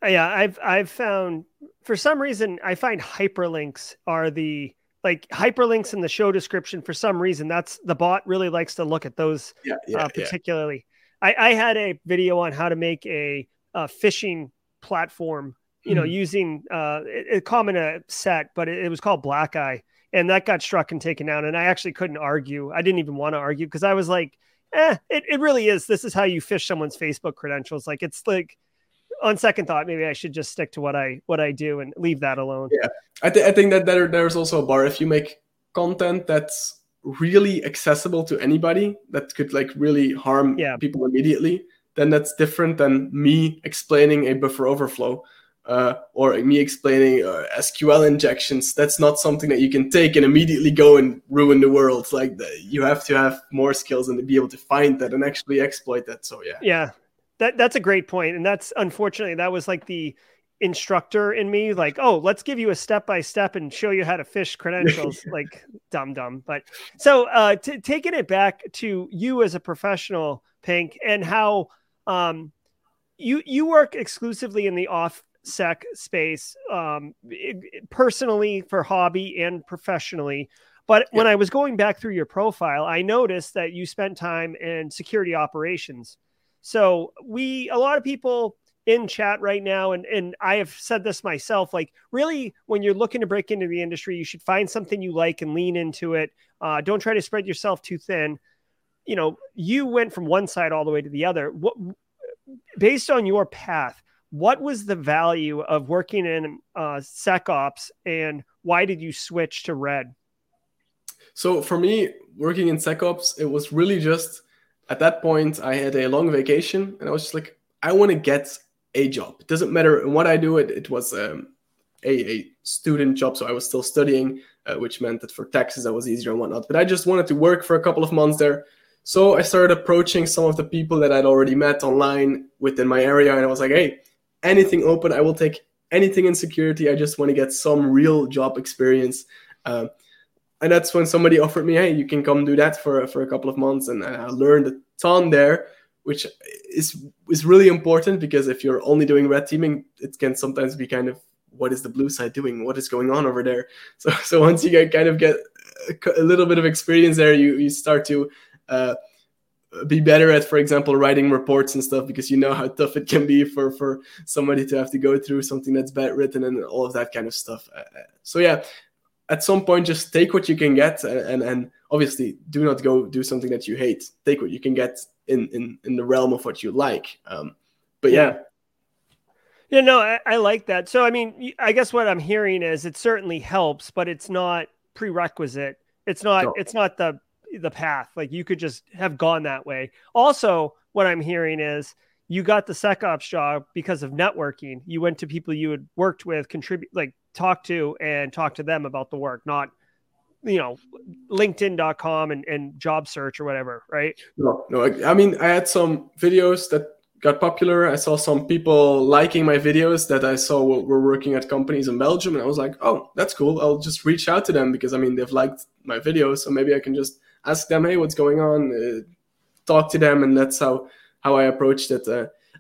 Yeah. I've found for some reason, I find hyperlinks are the, like hyperlinks in the show description, for some reason, that's the bot really likes to look at those particularly. Yeah. I had a video on how to make a phishing platform, you know, using a common set, but it was called Black Eye, and that got struck and taken down. And I actually couldn't argue. I didn't even want to argue because I was like, it really is. This is how you phish someone's Facebook credentials. Like it's like, on second thought, maybe I should just stick to what I do and leave that alone. Yeah, I think that there's also a bar. If you make content that's really accessible to anybody that could like really harm people immediately, then that's different than me explaining a buffer overflow or me explaining SQL injections. That's not something that you can take and immediately go and ruin the world. Like you have to have more skills and to be able to find that and actually exploit that. So yeah. That's a great point. And that's unfortunately, that was like the instructor in me, like, oh, let's give you a step-by-step and show you how to phish credentials, like dumb. But so taking it back to you as a professional, Pink, and how you work exclusively in the OffSec space, personally for hobby and professionally. But when I was going back through your profile, I noticed that you spent time in security operations. So a lot of people in chat right now, and I have said this myself, like, really, when you're looking to break into the industry, you should find something you like and lean into it. Don't try to spread yourself too thin. You know, you went from one side all the way to the other. What, based on your path, what was the value of working in SecOps, and why did you switch to Red? So for me, working in SecOps, it was really just, at that point, I had a long vacation, and I was just like, I want to get a job. It doesn't matter what I do. It was a student job, so I was still studying, which meant that for taxes, I was easier and whatnot. But I just wanted to work for a couple of months there. So I started approaching some of the people that I'd already met online within my area, and I was like, hey, anything open, I will take anything in security. I just want to get some real job experience. And that's when somebody offered me, hey, you can come do that for a couple of months. And I learned a ton there, which is really important, because if you're only doing red teaming, it can sometimes be kind of, what is the blue side doing? What is going on over there? So once you get a little bit of experience there, you start to be better at, for example, writing reports and stuff, because you know how tough it can be for somebody to have to go through something that's bad written and all of that kind of stuff. So yeah, at some point, just take what you can get, and obviously do not go do something that you hate. Take what you can get in the realm of what you like. But yeah. Yeah, no, I like that. So, I mean, I guess what I'm hearing is it certainly helps, but it's not prerequisite. It's not, It's not the path. Like, you could just have gone that way. Also, what I'm hearing is you got the SecOps job because of networking. You went to people you had worked with, talk to them about the work, not, you know, linkedin.com and job search or whatever, right? No, I mean, I had some videos that got popular. I saw some people liking my videos that I saw were working at companies in Belgium, and I was like, oh, that's cool. I'll just reach out to them, because, I mean, they've liked my videos, so maybe I can just ask them, hey, what's going on? Talk to them, and that's how I approached it.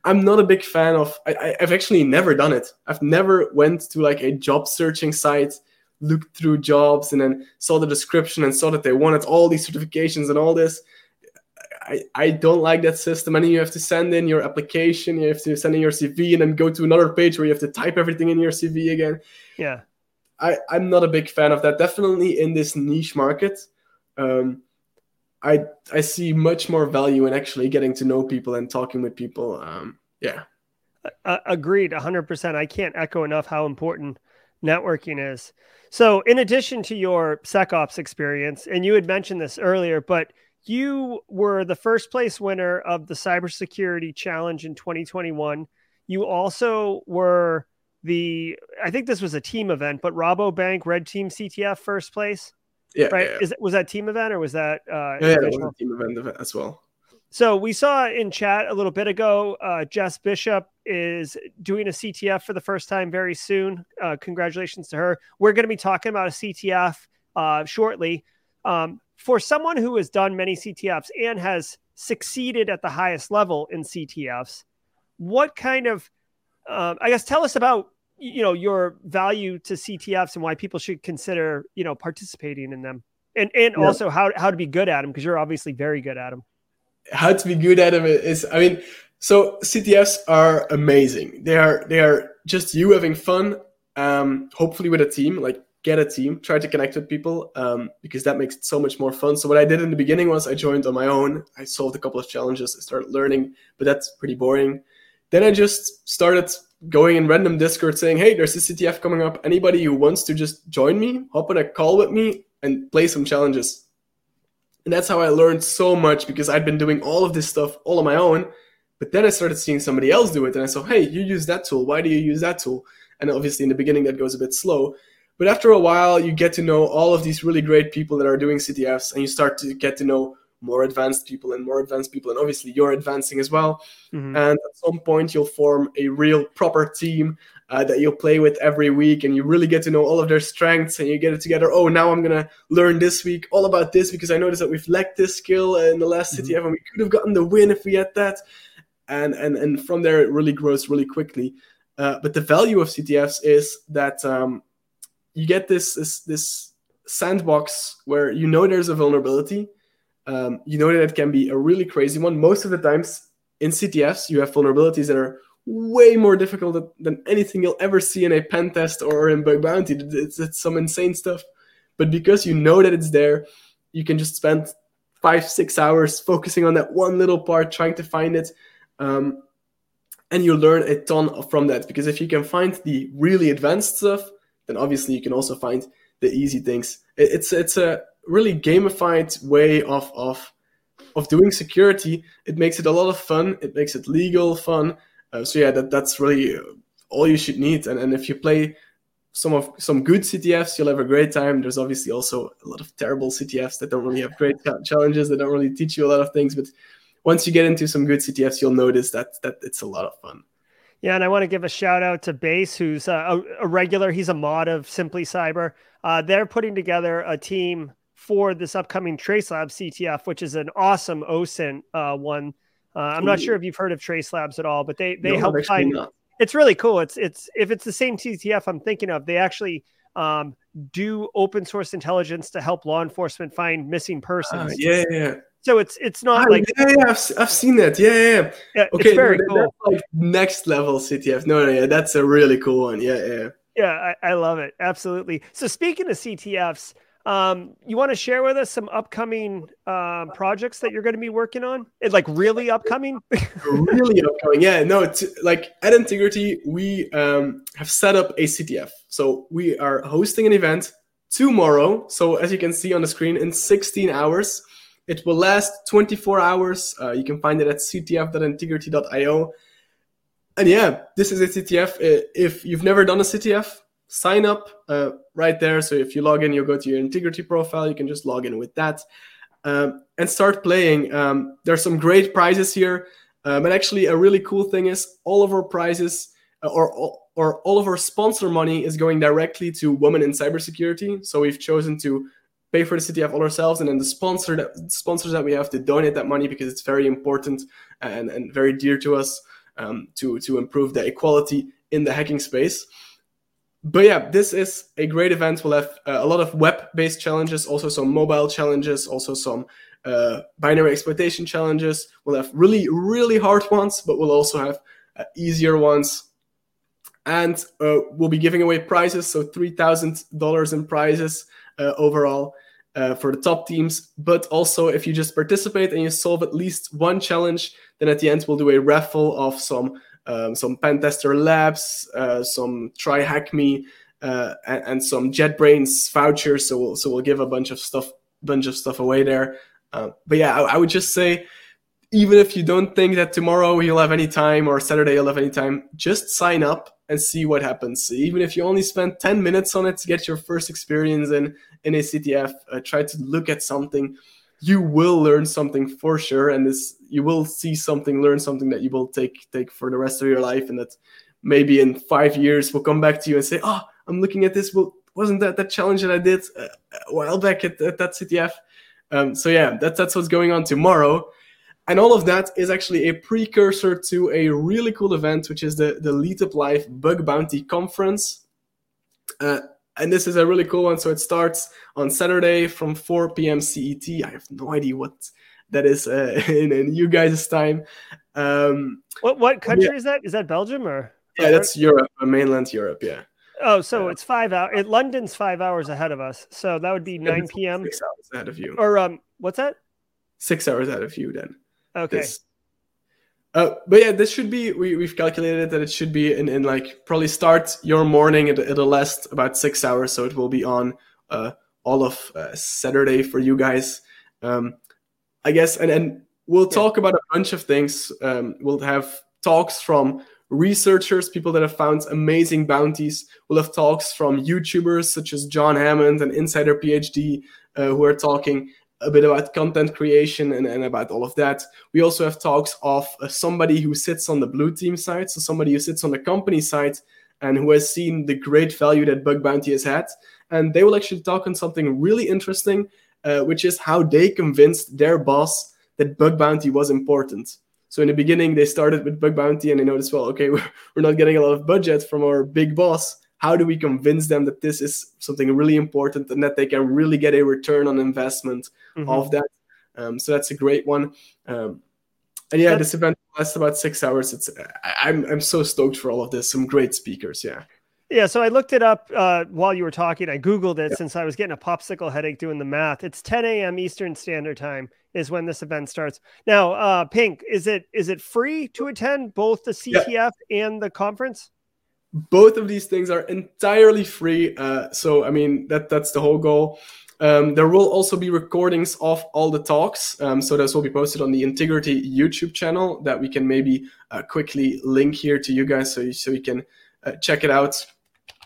I'm not a big fan of, I've actually never done it. I've never went to like a job searching site, looked through jobs, and then saw the description and saw that they wanted all these certifications and all this. I don't like that system. And then you have to send in your application, you have to send in your CV, and then go to another page where you have to type everything in your CV again. Yeah. I'm not a big fan of that. Definitely in this niche market, I see much more value in actually getting to know people and talking with people. Agreed, 100%. I can't echo enough how important networking is. So in addition to your SecOps experience, and you had mentioned this earlier, but you were the first place winner of the cybersecurity challenge in 2021. You also were I think this was a team event, but Rabobank Red Team CTF first place. Yeah, right. Yeah. Was that team event, or was that it was a team event as well? So we saw in chat a little bit ago, Jess Bishop is doing a CTF for the first time very soon. Congratulations to her. We're going to be talking about a CTF shortly. For someone who has done many CTFs and has succeeded at the highest level in CTFs, what kind of, tell us about, you know, your value to CTFs and why people should consider, you know, participating in them, and also how to be good at them, because you're obviously very good at them. How to be good at them is, I mean, so CTFs are amazing. They are just you having fun, hopefully with a team, like get a team, try to connect with people, because that makes it so much more fun. So what I did in the beginning was I joined on my own. I solved a couple of challenges. I started learning, but that's pretty boring. Then I just started going in random Discord saying, hey, there's a CTF coming up. Anybody who wants to just join me, hop on a call with me and play some challenges. And that's how I learned so much, because I'd been doing all of this stuff all on my own. But then I started seeing somebody else do it. And I saw, hey, you use that tool. Why do you use that tool? And obviously in the beginning that goes a bit slow. But after a while, you get to know all of these really great people that are doing CTFs, and you start to get to know more advanced people, and obviously you're advancing as well. Mm-hmm. And at some point you'll form a real proper team that you'll play with every week, and you really get to know all of their strengths, and you get it together. Oh, now I'm gonna learn this week all about this, because I noticed that we've lacked this skill in the last CTF, and we could have gotten the win if we had that. And from there it really grows really quickly. But the value of CTFs is that you get this sandbox where you know there's a vulnerability. You know that it can be a really crazy one. Most of the times in CTFs, you have vulnerabilities that are way more difficult than anything you'll ever see in a pen test or in bug bounty. It's some insane stuff. But because you know that it's there, you can just spend 5-6 hours focusing on that one little part, trying to find it. And you learn a ton from that, because if you can find the really advanced stuff, then obviously you can also find the easy things. It's a really gamified way of doing security. It makes it a lot of fun. It makes it legal fun. So yeah, that's really all you should need. And if you play some good CTFs, you'll have a great time. There's obviously also a lot of terrible CTFs that don't really have great challenges, that don't really teach you a lot of things. But once you get into some good CTFs, you'll notice that it's a lot of fun. Yeah, and I want to give a shout out to Base, who's a regular. He's a mod of Simply Cyber. They're putting together a team for this upcoming Trace Labs CTF, which is an awesome OSINT one. I'm not sure if you've heard of Trace Labs at all, but they help find. It's really cool. It's if it's the same CTF I'm thinking of, they actually do open source intelligence to help law enforcement find missing persons. So it's not I've seen that. Yeah. Okay, it's very cool. That's like next level CTF. No, that's a really cool one. Yeah. Yeah, I love it. Absolutely. So speaking of CTFs, you want to share with us some upcoming projects that you're going to be working on? It's like really upcoming? Really upcoming. Yeah, no, it's like at Intigriti, we have set up a CTF. So we are hosting an event tomorrow. So as you can see on the screen, in 16 hours. It will last 24 hours. You can find it at ctf.integrity.io. And yeah, this is a CTF. If you've never done a CTF, sign up right there. So if you log in, you'll go to your Intigriti profile. You can just log in with that and start playing. There's some great prizes here. And actually, a really cool thing is all of our prizes or all of our sponsor money is going directly to women in cybersecurity. So we've chosen to pay for the CTF all ourselves, and then the sponsors that we have to donate that money, because it's very important and very dear to us to improve the equality in the hacking space. But yeah, this is a great event. We'll have a lot of web-based challenges, also some mobile challenges, also some binary exploitation challenges. We'll have really, really hard ones, but we'll also have easier ones. And we'll be giving away prizes, so $3,000 in prizes overall. For the top teams, but also if you just participate and you solve at least one challenge, then at the end we'll do a raffle of some Pentester Labs, some TryHackMe, and some JetBrains vouchers. So we'll give a bunch of stuff away there. But yeah, I would just say, even if you don't think that tomorrow you'll have any time or Saturday you'll have any time, just sign up and see what happens. Even if you only spend 10 minutes on it to get your first experience in a CTF, try to look at something. You will learn something for sure, and you will see something, learn something that you will take for the rest of your life, and that maybe in 5 years we'll come back to you and say, oh, I'm looking at this. Well, wasn't that challenge that I did a while back at that CTF? So yeah, that's what's going on tomorrow. And all of that is actually a precursor to a really cool event, which is the Lead Up Life Bug Bounty Conference. And this is a really cool one. So it starts on Saturday from 4 p.m. CET. I have no idea what that is in you guys' time. What country is that? Is that Belgium or? Yeah, that's Europe, mainland Europe, yeah. Oh, so it's 5 hours. London's 5 hours ahead of us. So that would be 9 p.m. 6 hours ahead of you. Or what's that? 6 hours ahead of you then. Okay. But yeah, this should be, we've calculated that it should be in like, probably start your morning. It'll last about 6 hours. So it will be on all of Saturday for you guys, I guess. And we'll talk about a bunch of things. We'll have talks from researchers, people that have found amazing bounties. We'll have talks from YouTubers such as John Hammond and InsiderPhD who are talking a bit about content creation and about all of that. We also have talks of somebody who sits on the blue team side, so somebody who sits on the company side and who has seen the great value that Bug Bounty has had. And they will actually talk on something really interesting, which is how they convinced their boss that Bug Bounty was important. So in the beginning, they started with Bug Bounty and they noticed, well, okay, we're not getting a lot of budget from our big boss. How do we convince them that this is something really important and that they can really get a return on investment of that? So that's a great one. And yeah, this event lasts about 6 hours. I'm so stoked for all of this. Some great speakers, yeah. Yeah, so I looked it up while you were talking. I Googled it since I was getting a popsicle headache doing the math. It's 10 a.m. Eastern Standard Time is when this event starts. Now, Pink, is it free to attend both the CTF and the conference? Both of these things are entirely free. So, I mean, that's the whole goal. There will also be recordings of all the talks. So those will be posted on the Intigriti YouTube channel that we can maybe quickly link here to you guys so you can check it out.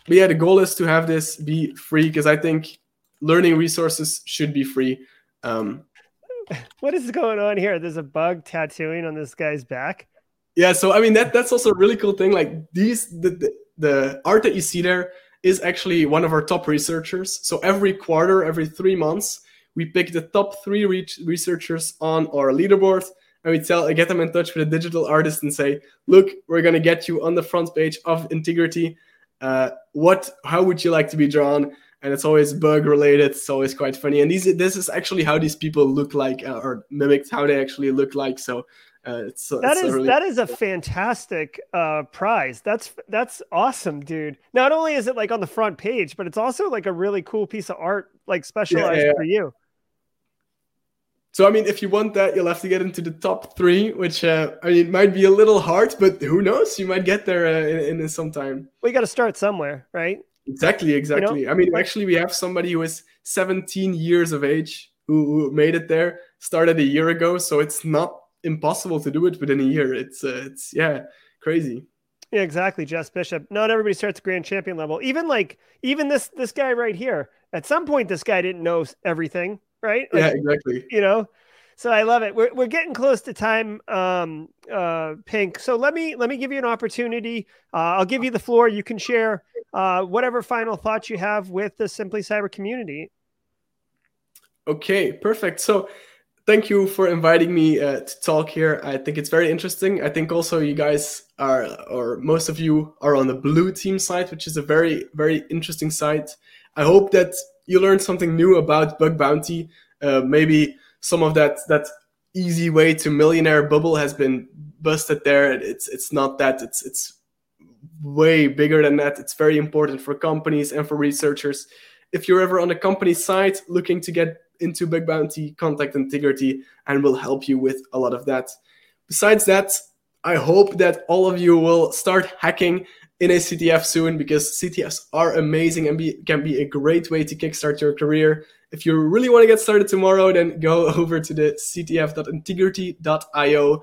But yeah, the goal is to have this be free because I think learning resources should be free. What is going on here? There's a bug tattooing on this guy's back. Yeah, so I mean, that's also a really cool thing. Like the art that you see there is actually one of our top researchers. So every quarter, every 3 months, we pick the top three researchers on our leaderboard, and we get them in touch with a digital artist and say, look, we're going to get you on the front page of Intigriti. How would you like to be drawn? And it's always bug related. It's always quite funny. And this is actually how these people look like or mimicked how they actually look like. So that is a fantastic prize. That's awesome, dude. Not only is it like on the front page, but it's also like a really cool piece of art, like specialized for you. So, I mean, if you want that, you'll have to get into the top three, which, I mean, might be a little hard, but who knows? You might get there in some time. We got to start somewhere, right? Exactly. You know? I mean, actually, we have somebody who is 17 years of age who made it there, started a year ago. So it's not impossible to do it within a year. It's crazy. Yeah, exactly, Jess Bishop. Not everybody starts grand champion level. Even this guy right here, at some point, this guy didn't know everything. Right? Exactly. You know, so I love it. We're getting close to time, Pink. So let me give you an opportunity. I'll give you the floor. You can share whatever final thoughts you have with the Simply Cyber community. Okay, perfect. So thank you for inviting me to talk here. I think it's very interesting. I think also you guys most of you are on the blue team side, which is a very, very interesting side. I hope that you learned something new about bug bounty. Maybe some of that easy way to millionaire bubble has been busted there. It's not that. It's way bigger than that. It's very important for companies and for researchers. If you're ever on the company side looking to get into bug bounty, contact Intigriti, and we'll help you with a lot of that. Besides that, I hope that all of you will start hacking in a CTF soon, because CTFs are amazing and can be a great way to kickstart your career. If you really want to get started tomorrow, then go over to the ctf.integrity.io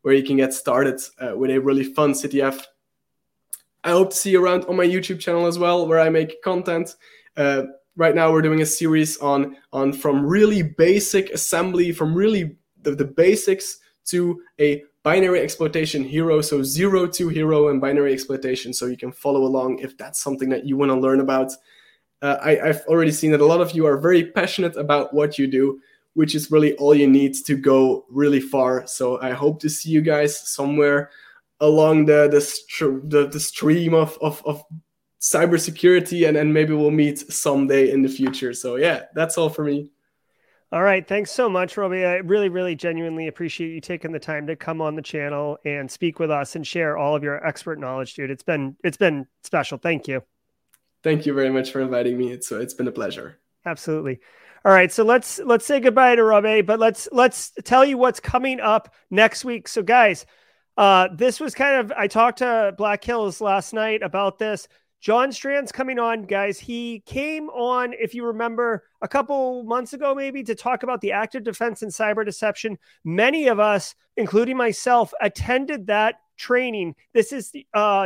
where you can get started with a really fun CTF. I hope to see you around on my YouTube channel as well, where I make content. Right now we're doing a series on from really basic assembly, from really the basics to a binary exploitation hero, so 0 to hero and binary exploitation, so you can follow along if that's something that you want to learn about. I've already seen that a lot of you are very passionate about what you do, which is really all you need to go really far. So I hope to see you guys somewhere along the stream of cybersecurity, and maybe we'll meet someday in the future. So yeah, that's all for me. All right. Thanks so much, Robbe. I really, really genuinely appreciate you taking the time to come on the channel and speak with us and share all of your expert knowledge, dude. It's been special. Thank you. Thank you very much for inviting me. It's been a pleasure. Absolutely. All right. So let's say goodbye to Robbe, but let's tell you what's coming up next week. So guys, I talked to Black Hills last night about this. John Strand's coming on, guys. He came on, if you remember, a couple months ago, maybe, to talk about the active defense and cyber deception. Many of us, including myself, attended that training. This is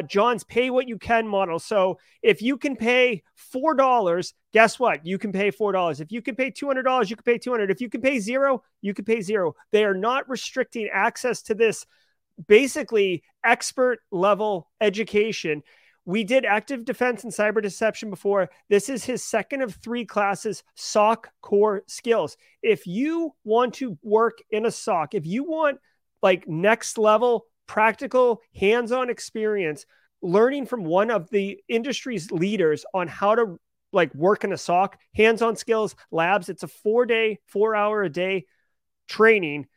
John's pay what you can model. So if you can pay $4, guess what? You can pay $4. If you can pay $200, you can pay $200. If you can pay $0, you can pay $0. They are not restricting access to this basically expert level education. We did active defense and cyber deception before. This is his second of three classes, SOC core skills. If you want to work in a SOC, if you want like next level practical hands-on experience, learning from one of the industry's leaders on how to like work in a SOC, hands-on skills labs, it's a 4-day, 4-hour a day training.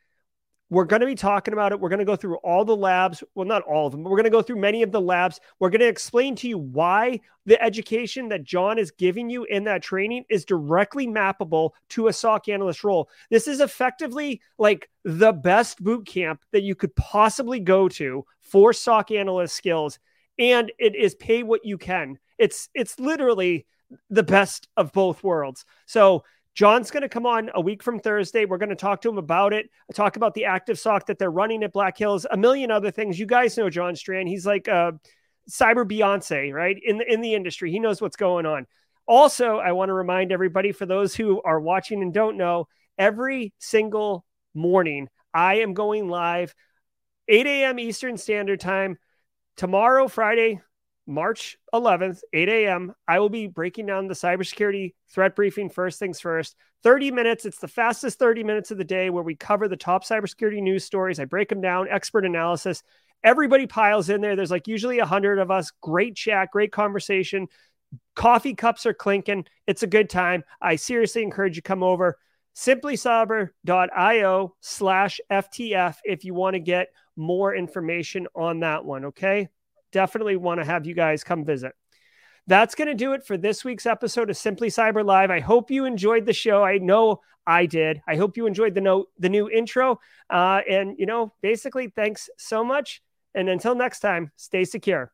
We're going to be talking about it. We're going to go through all the labs. Well, not all of them, but we're going to go through many of the labs. We're going to explain to you why the education that John is giving you in that training is directly mappable to a SOC analyst role. This is effectively like the best boot camp that you could possibly go to for SOC analyst skills. And it is pay what you can. It's literally the best of both worlds. So John's going to come on a week from Thursday. We're going to talk to him about it. Talk about the active SOC that they're running at Black Hills, a million other things. You guys know John Strand. He's like cyber Beyonce, right? In the industry. He knows what's going on. Also, I want to remind everybody, for those who are watching and don't know, every single morning, I am going live 8 a.m. Eastern Standard Time. Tomorrow, Friday, March 11th, 8 a.m., I will be breaking down the cybersecurity threat briefing first things first. 30 minutes. It's the fastest 30 minutes of the day where we cover the top cybersecurity news stories. I break them down, expert analysis. Everybody piles in there. There's like usually 100 of us. Great chat, great conversation. Coffee cups are clinking. It's a good time. I seriously encourage you to come over. simplycyber.io/FTF if you want to get more information on that one, okay? Definitely want to have you guys come visit. That's going to do it for this week's episode of Simply Cyber Live. I hope you enjoyed the show. I know I did. I hope you enjoyed the new intro. And, you know, basically, thanks so much. And until next time, stay secure.